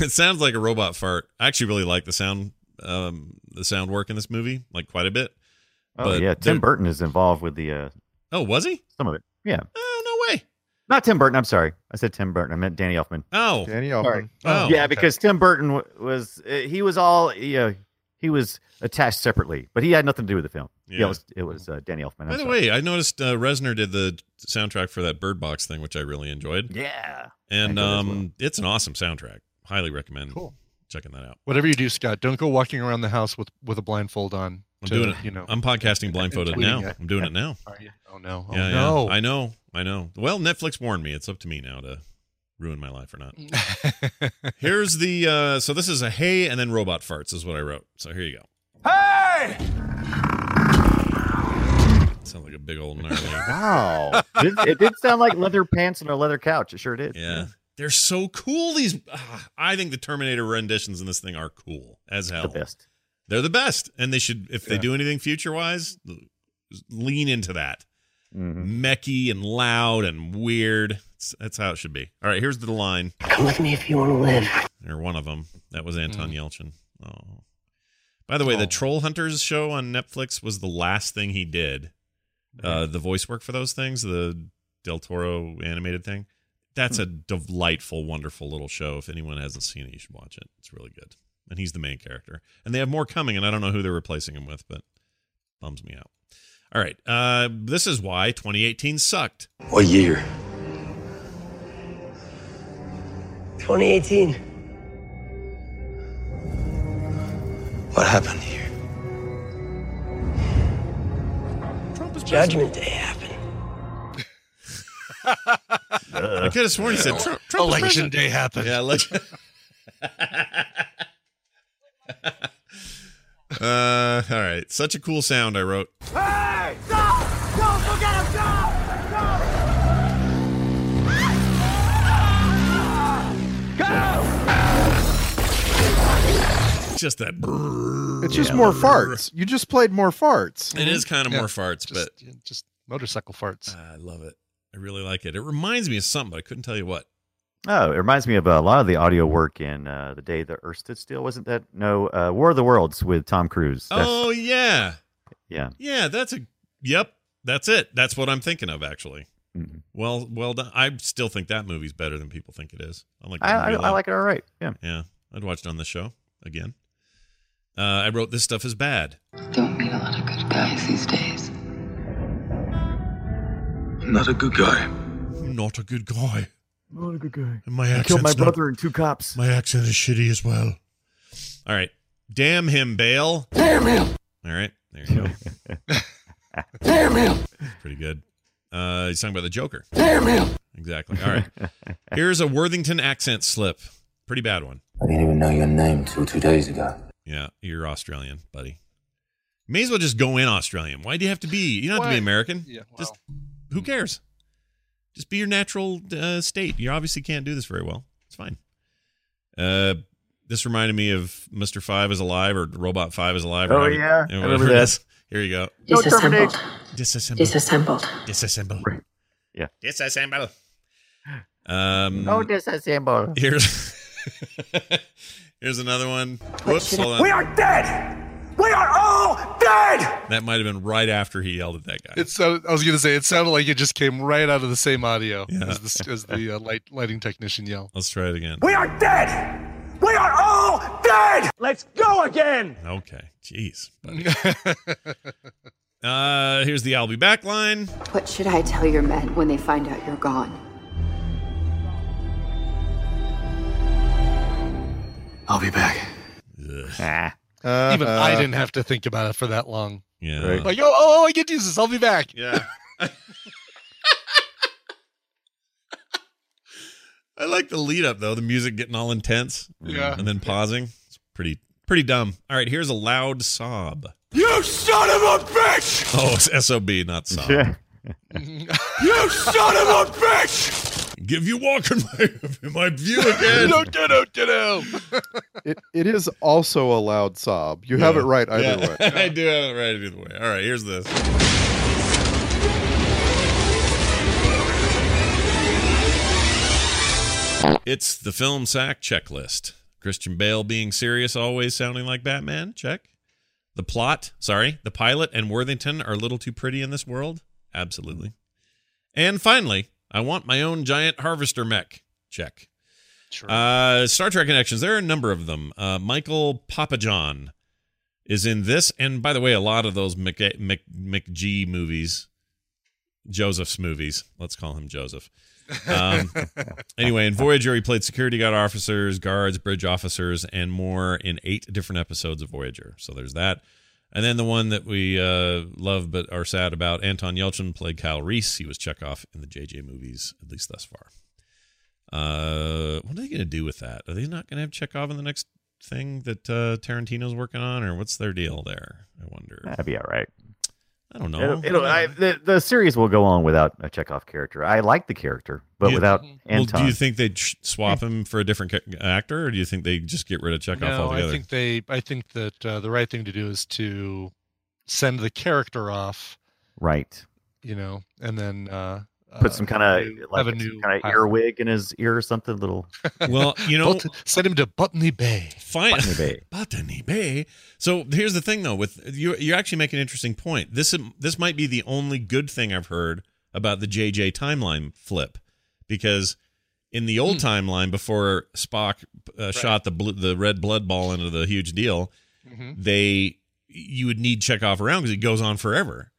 it sounds like a robot fart. I actually really like the sound, um, the sound work in this movie, like quite a bit. Oh but yeah. Tim Burton is involved with the, uh, oh, was he? Some of it. Yeah. Oh, no way. Not Tim Burton. I'm sorry. I said Tim Burton. I meant Danny Elfman. Oh, Danny Elfman. Oh, yeah, okay. Because Tim Burton w- was uh, he was all you know, he was attached separately, but he had nothing to do with the film. Yeah, yeah it was, it was uh, Danny Elfman. I'm By the sorry. way, I noticed uh, Reznor did the soundtrack for that Bird Box thing, which I really enjoyed. Yeah, and um, well. It's an awesome soundtrack. Highly recommend. Cool. Checking that out. Whatever you do, Scott, don't go walking around the house with with a blindfold on. I'm to, doing it. You know, I'm podcasting blindfolded now. It. I'm doing it now. Are you? Oh no! Oh, yeah, no! Yeah. I know. I know. Well, Netflix warned me. It's up to me now to ruin my life or not. Here's the, uh, so this is a hey and then robot farts is what I wrote. So here you go. Hey! Sounds like a big old gnarly. Wow. it, it did sound like leather pants and a leather couch. It sure did. Yeah. yeah. They're so cool. These, uh, I think the Terminator renditions in this thing are cool as hell. The best. They're the best. And they should, if yeah. they do anything future-wise, lean into that. mm-hmm. mechy and loud and weird. It's, that's how it should be. All right, here's the line. Come with me if you want to live. Or one of them. That was Anton mm. Yelchin. Oh. By the way, oh. the Troll Hunters show on Netflix was the last thing he did. Right. Uh, the voice work for those things, the Del Toro animated thing. That's hmm. a delightful, wonderful little show. If anyone hasn't seen it, you should watch it. It's really good. And he's the main character. And they have more coming, and I don't know who they're replacing him with, but bums me out. All right. Uh, this is why twenty eighteen sucked. What year? twenty eighteen. What happened here? Trump is Judgment Day happened. I could have sworn he said Trump, Trump Election Day happened. Yeah, election. Uh, all right. Such a cool sound I wrote. Hey! Stop! Don't forget him! Stop! Stop! Go! Just that. Brrr. It's just yeah. more farts. You just played more farts. It is kind of yeah, more farts, just, but just motorcycle farts. I love it. I really like it. It reminds me of something, but I couldn't tell you what. Oh, it reminds me of a lot of the audio work in uh, The Day the Earth Stood Still. Wasn't that? No, uh, War of the Worlds with Tom Cruise. That's, oh, yeah. Yeah. Yeah, that's a, yep, that's it. That's what I'm thinking of, actually. Mm-hmm. Well, well done. I still think that movie's better than people think it is. I'm like, I, I, I like it all right. Yeah. Yeah. I'd watch it on this show again. Uh, I wrote This Stuff Is Bad. Don't meet a lot of good guys these days. Not a good guy. Not a good guy. Not a good guy. And my accent's killed my brother not, and two cops. My accent is shitty as well. All right. Damn him, Bale. Damn him. All right. There you go. Damn him. Pretty good. Uh, he's talking about the Joker. Damn him. Exactly. All right. Here's a Worthington accent slip. Pretty bad one. I didn't even know your name till two days ago. Yeah. You're Australian, buddy. May as well just go in Australian. Why do you have to be? You don't have to be American. Yeah. Wow. Just. Who cares? Just be your natural uh, state. You obviously can't do this very well. It's fine. Uh, this reminded me of Mister Five is Alive or Robot Five is Alive. Oh, yeah. I remember this. Here you go. Disassembled. Disassembled. Disassembled. Disassembled. Right. Yeah. Disassemble. Um, no disassemble. Here's, here's another one. Whoops. Hold on. We are dead. We are all dead! That might have been right after he yelled at that guy. It's, I was going to say, it sounded like it just came right out of the same audio yeah. as the, as the uh, light, lighting technician yelled. Let's try it again. We are dead! We are all dead! Let's go again! Okay, jeez. uh, here's the I'll be back line. What should I tell your men when they find out you're gone? I'll be back. Ah. Uh, Even uh, I didn't have to think about it for that long. Yeah. Right. Like, oh, oh, oh, I get to use this. I'll be back. Yeah. I like the lead up, though. The music getting all intense. Yeah. And then pausing. It's pretty pretty dumb. All right, here's a loud sob. You son of a bitch! Oh, it's S O B, not sob. Yeah. You son of a bitch! Give you walk in my, in my view again. No, no, no, no. It it is also a loud sob. You yeah. have it right either yeah. way. Yeah. I do have it right either way. All right, here's this. It's the Film Sack checklist. Christian Bale being serious, always sounding like Batman. Check. The plot, sorry, the pilot and Worthington are a little too pretty in this world. Absolutely. And finally, I want my own giant harvester mech. Check. Sure. Uh, Star Trek connections. There are a number of them. Uh, Michael Papajohn is in this. And by the way, a lot of those McG Mc, McG movies, Joseph's movies. Let's call him Joseph. Um, anyway, in Voyager, he played security guard officers, guards, bridge officers, and more in eight different episodes of Voyager. So there's that. And then the one that we uh, love but are sad about, Anton Yelchin played Kyle Reese. He was Chekhov in the J J movies, at least thus far. Uh, what are they going to do with that? Are they not going to have Chekhov in the next thing that uh, Tarantino's working on, or what's their deal there? I wonder. That'd be all right. I don't know. It'll, it'll, I, the, the series will go on without a Chekhov character. I like the character, but you, without Anton. Well, do you think they'd swap him for a different actor, or do you think they just get rid of Chekhov no, altogether? I think they. I think that uh, the right thing to do is to send the character off, right? you know, and then uh, put some kind of like some kind of earwig in his ear or something. Little, well, you know, send him to Botany Bay. Fine, Botany Bay. Botany Bay. So here's the thing, though. With you, you actually make an interesting point. This this might be the only good thing I've heard about the J J timeline flip, because in the old mm. timeline, before Spock uh, right. shot the blue, the red blood ball into the huge deal, mm-hmm. they you would need Chekhov around because it goes on forever.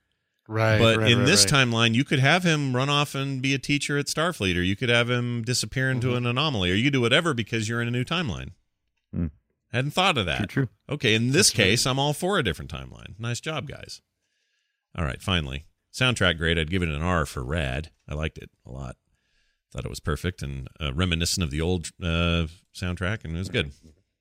Right, but right, in right, this right. timeline, you could have him run off and be a teacher at Starfleet, or you could have him disappear into mm-hmm. an anomaly, or you could do whatever because you're in a new timeline. Mm. Hadn't thought of that. True, true. Okay, in this That's case, true. I'm all for a different timeline. Nice job, guys. All right, finally. Soundtrack grade, I'd give it an R for rad. I liked it a lot. Thought it was perfect and uh, reminiscent of the old uh, soundtrack, and it was good.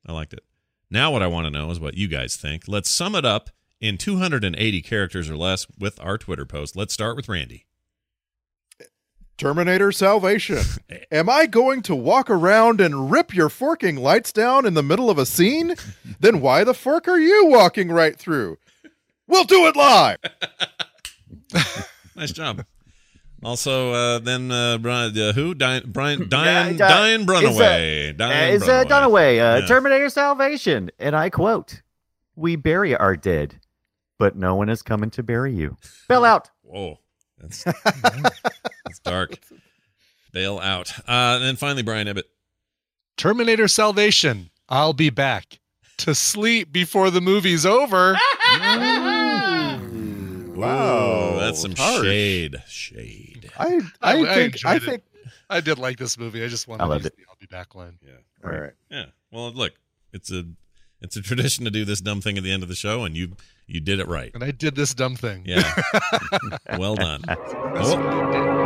I liked it. Now what I want to know is what you guys think. Let's sum it up in two hundred eighty characters or less with our Twitter post. Let's start with Randy. Terminator Salvation. Am I going to walk around and rip your forking lights down in the middle of a scene? Then why the fork are you walking right through? We'll do it live. Nice job. Also, uh, then uh, Brian, uh, who? Diane, Brian, Diane, uh, Diane Brunaway. It's, uh, Diane it's Brunaway. Uh, Dunaway, uh, yeah. Terminator Salvation. And I quote, "We bury our dead, but no one is coming to bury you. Bail out." Whoa. That's, that's dark. Bail out. Uh, and then finally, Brian Ebbett. Terminator Salvation. I'll be back to sleep before the movie's over. Wow. Ooh, that's some harsh. shade. Shade. I I, I think I, I think it. I did like this movie. I just wanted I to use it. the I'll be back line. Yeah. All right. Yeah. Well, look, it's a it's a tradition to do this dumb thing at the end of the show, and you you did it right. And I did this dumb thing. Yeah. Well done. Oh.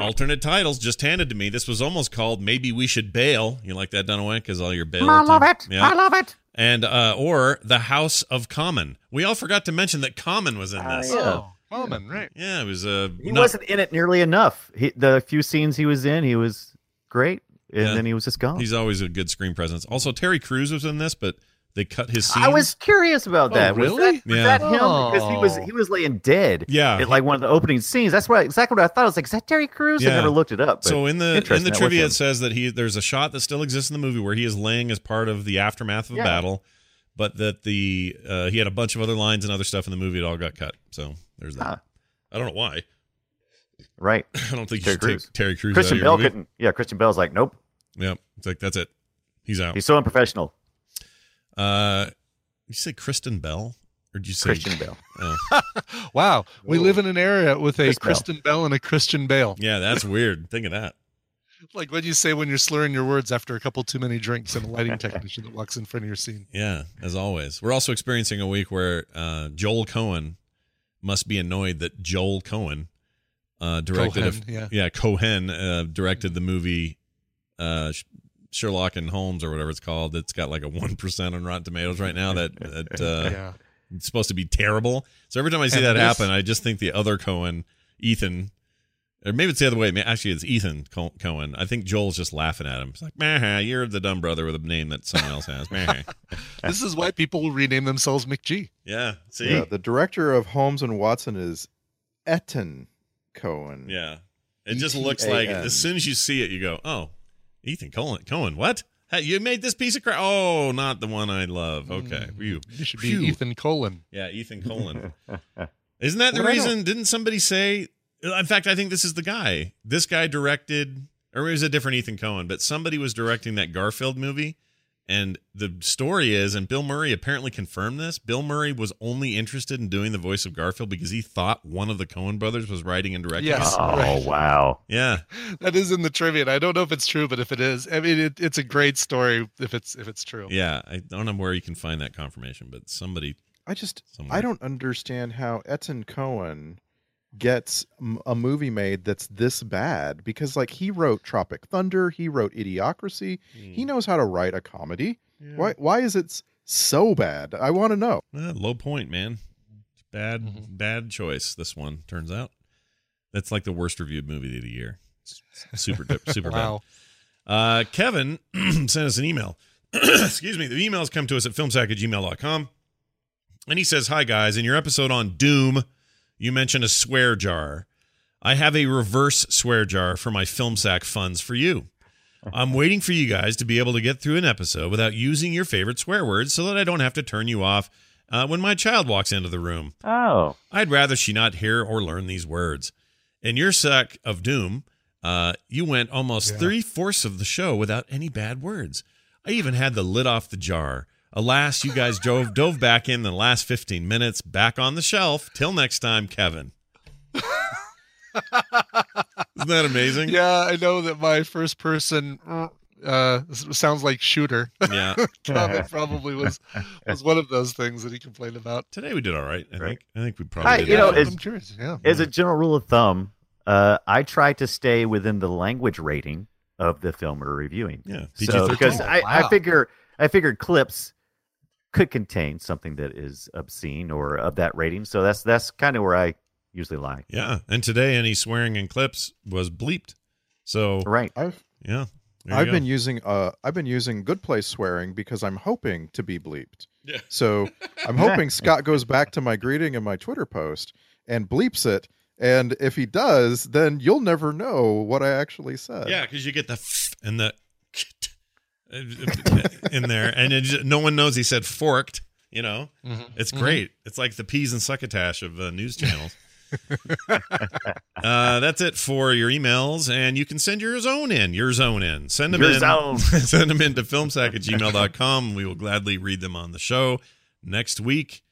Alternate titles just handed to me. This was almost called Maybe We Should Bail. You like that, Dunaway? Because all your bail. I love it. Yeah. I love it. And uh, or the House of Common. We all forgot to mention that Common was in this. Oh, yeah. Common, right? Yeah, it was. Uh, he not- wasn't in it nearly enough. He, the few scenes he was in, he was great, and yeah. then he was just gone. He's always a good screen presence. Also, Terry Crews was in this, but they cut his scenes. I was curious about that. Oh, really? Was that, was yeah. that him? Oh. Because he was he was laying dead. Yeah. At like one of the opening scenes. That's what I, exactly what I thought. I was like, is that Terry Crews? Yeah. I never looked it up. But so in the in the trivia, it says that he there's a shot that still exists in the movie where he is laying as part of the aftermath of yeah. a battle, but that the uh, he had a bunch of other lines and other stuff in the movie. It all got cut. So there's that. Huh. I don't know why. Right. I don't think Terry you should Crews. take Terry Crews. Christian out Bell couldn't. Yeah. Christian Bell's like, nope. Yeah. It's like that's it. He's out. He's so unprofessional. Uh, did you say Kristen Bell, or did you say Christian Bale? Oh. Wow, we Whoa. live in an area with a Chris Kristen Bell. Bell and a Christian Bale. Yeah, that's weird. Think of that. Like what do you say when you're slurring your words after a couple too many drinks and a lighting technician that walks in front of your scene? Yeah, as always, we're also experiencing a week where uh, Joel Coen must be annoyed that Joel Coen uh, directed, Cohen, a, yeah. yeah, Cohen uh, directed the movie. Uh, Sherlock and Holmes or whatever it's called. It's got like a one percent on Rotten Tomatoes right now. That, that uh, yeah. it's supposed to be terrible. So every time I see and that happen, is- I just think the other Coen, Ethan, or maybe it's the other way. Actually, it's Ethan Coen. I think Joel's just laughing at him. It's like, meh, you're the dumb brother with a name that someone else has. This is why people rename themselves McG. Yeah. See, yeah, the director of Holmes and Watson is Ethan Coen. Yeah. It just E T A N looks like as soon as you see it, you go, oh. Ethan Coen, Coen, what? Hey, you made this piece of crap? Oh, not the one I love. Okay, you should be Phew. Ethan Coen. Yeah, Ethan Coen. Isn't that the well, reason? Didn't somebody say? In fact, I think this is the guy. This guy directed, or it was a different Ethan Coen, but somebody was directing that Garfield movie, and the story is, and Bill Murray apparently confirmed this. Bill Murray was only interested in doing the voice of Garfield because he thought one of the Coen brothers was writing and directing. Yes. Oh, right. Wow. Yeah. That is in the trivia. And I don't know if it's true, but if it is, I mean, it, it's a great story if it's if it's true. Yeah. I don't know where you can find that confirmation, but somebody. I just, somewhere. I don't understand how Ethan Coen gets a movie made that's this bad, because like he wrote Tropic Thunder, he wrote Idiocracy, mm. he knows how to write a comedy. Yeah. Why? Why is it so bad? I want to know. Uh, low point, man. Bad, mm-hmm. bad choice. This one turns out that's like the worst reviewed movie of the year. It's super, super wow. bad. Uh, Kevin sent us an email. Excuse me. The emails come to us at filmsack at gmail dot com, and he says, "Hi guys, in your episode on Doom, You mentioned a swear jar. I have a reverse swear jar for my Film Sack funds for you. I'm waiting for you guys to be able to get through an episode without using your favorite swear words so that I don't have to turn you off uh, when my child walks into the room. Oh. I'd rather she not hear or learn these words. In your sack of doom, uh, you went almost yeah. three-fourths of the show without any bad words. I even had the lid off the jar. Alas, you guys dove, dove back in the last fifteen minutes, back on the shelf. Till next time, Kevin. Isn't that amazing? Yeah, I know that my first person uh, sounds like shooter. Yeah, comment probably was was one of those things that he complained about. Today we did all right. I right. think. I think we probably. I, did you know, as, I'm curious. Yeah. As a general rule of thumb, uh, I try to stay within the language rating of the film we're reviewing. Yeah, P G thirteen. So, because oh, wow. I, I figure I figured clips could contain something that is obscene or of that rating. So that's that's kind of where I usually lie. Yeah, and today any swearing in clips was bleeped. So right, I've, yeah, I've been using uh, I've been using Good Place swearing because I'm hoping to be bleeped. Yeah. So I'm hoping Scott goes back to my greeting in my Twitter post and bleeps it. And if he does, then you'll never know what I actually said. Yeah, because you get the f and the in there, and it just, no one knows he said forked. You know, mm-hmm. it's great. Mm-hmm. It's like the peas and succotash of uh, news channels. uh that's it for your emails, and you can send your own in your own in send them your in zone. Send them in to filmsack at gmail dot com. We will gladly read them on the show next week.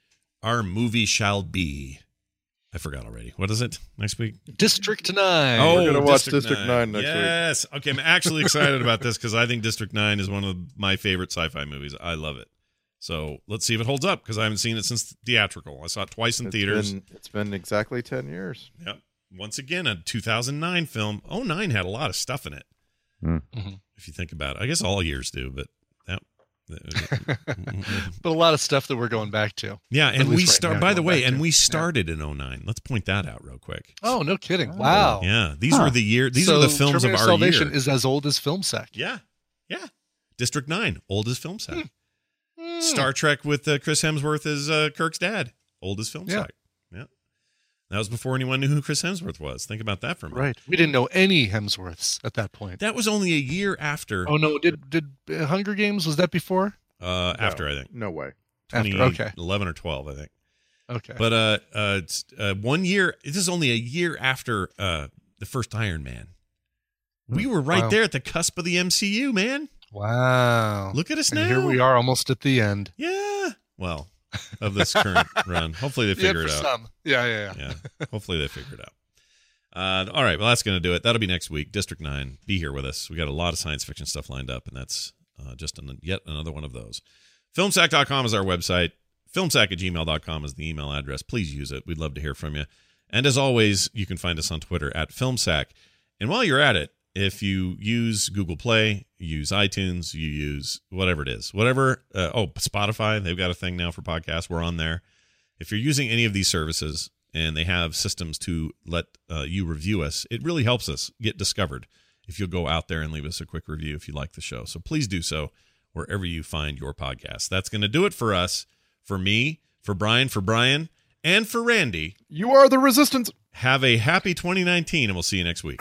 Our movie shall be, I forgot already, what is it next week? District nine. Oh, we're gonna watch district nine, district nine next yes. week. Yes. Okay, I'm actually excited about this because I think district nine is one of my favorite sci-fi movies. I love it. So let's see if it holds up, because I haven't seen it since theatrical. I saw it twice in it's theaters. Been, it's been exactly ten years. Yep. Once again, a two thousand nine film. oh nine had a lot of stuff in it, mm-hmm. if you think about it. I guess all years do, but that. that but a lot of stuff that we're going back to. Yeah, and we right start. By the way, and to. we started yeah. in oh nine. Let's point that out real quick. Oh, no kidding! Oh. Wow. Yeah, these huh. were the year. These so are the films Terminator of our Salvation year. Salvation is as old as Film Sack. Yeah, yeah. District Nine, old as Film Sack. Hmm. Star Trek with uh, Chris Hemsworth as uh, Kirk's dad. Oldest film yeah. sack. Yeah. That was before anyone knew who Chris Hemsworth was. Think about that for a minute. Right. We didn't know any Hemsworths at that point. That was only a year after. Oh, no. Did did Hunger Games, was that before? Uh, no. After, I think. No way. After, okay. eleven or twelve, I think. Okay. But uh, uh, uh, one year, this is only a year after uh, the first Iron Man. We were right wow. there at the cusp of the M C U, man. Wow. Look at us now. And here we are almost at the end. Yeah. Well, of this current run. Hopefully they figure yeah, it out. Some. Yeah, yeah, yeah. yeah. Hopefully they figure it out. Uh, all right. Well, that's going to do it. That'll be next week. District nine. Be here with us. We got a lot of science fiction stuff lined up, and that's uh, just an, yet another one of those. Filmsack dot com is our website. Filmsack at gmail dot com is the email address. Please use it. We'd love to hear from you. And as always, you can find us on Twitter at Filmsack. And while you're at it, if you use Google Play, you use iTunes, you use whatever it is, whatever. Uh, oh, Spotify, they've got a thing now for podcasts. We're on there. If you're using any of these services and they have systems to let uh, you review us, it really helps us get discovered if you'll go out there and leave us a quick review if you like the show. So please do so wherever you find your podcast. That's going to do it for us, for me, for Brian, for Brian, and for Randy. You are the resistance. Have a happy twenty nineteen, and we'll see you next week.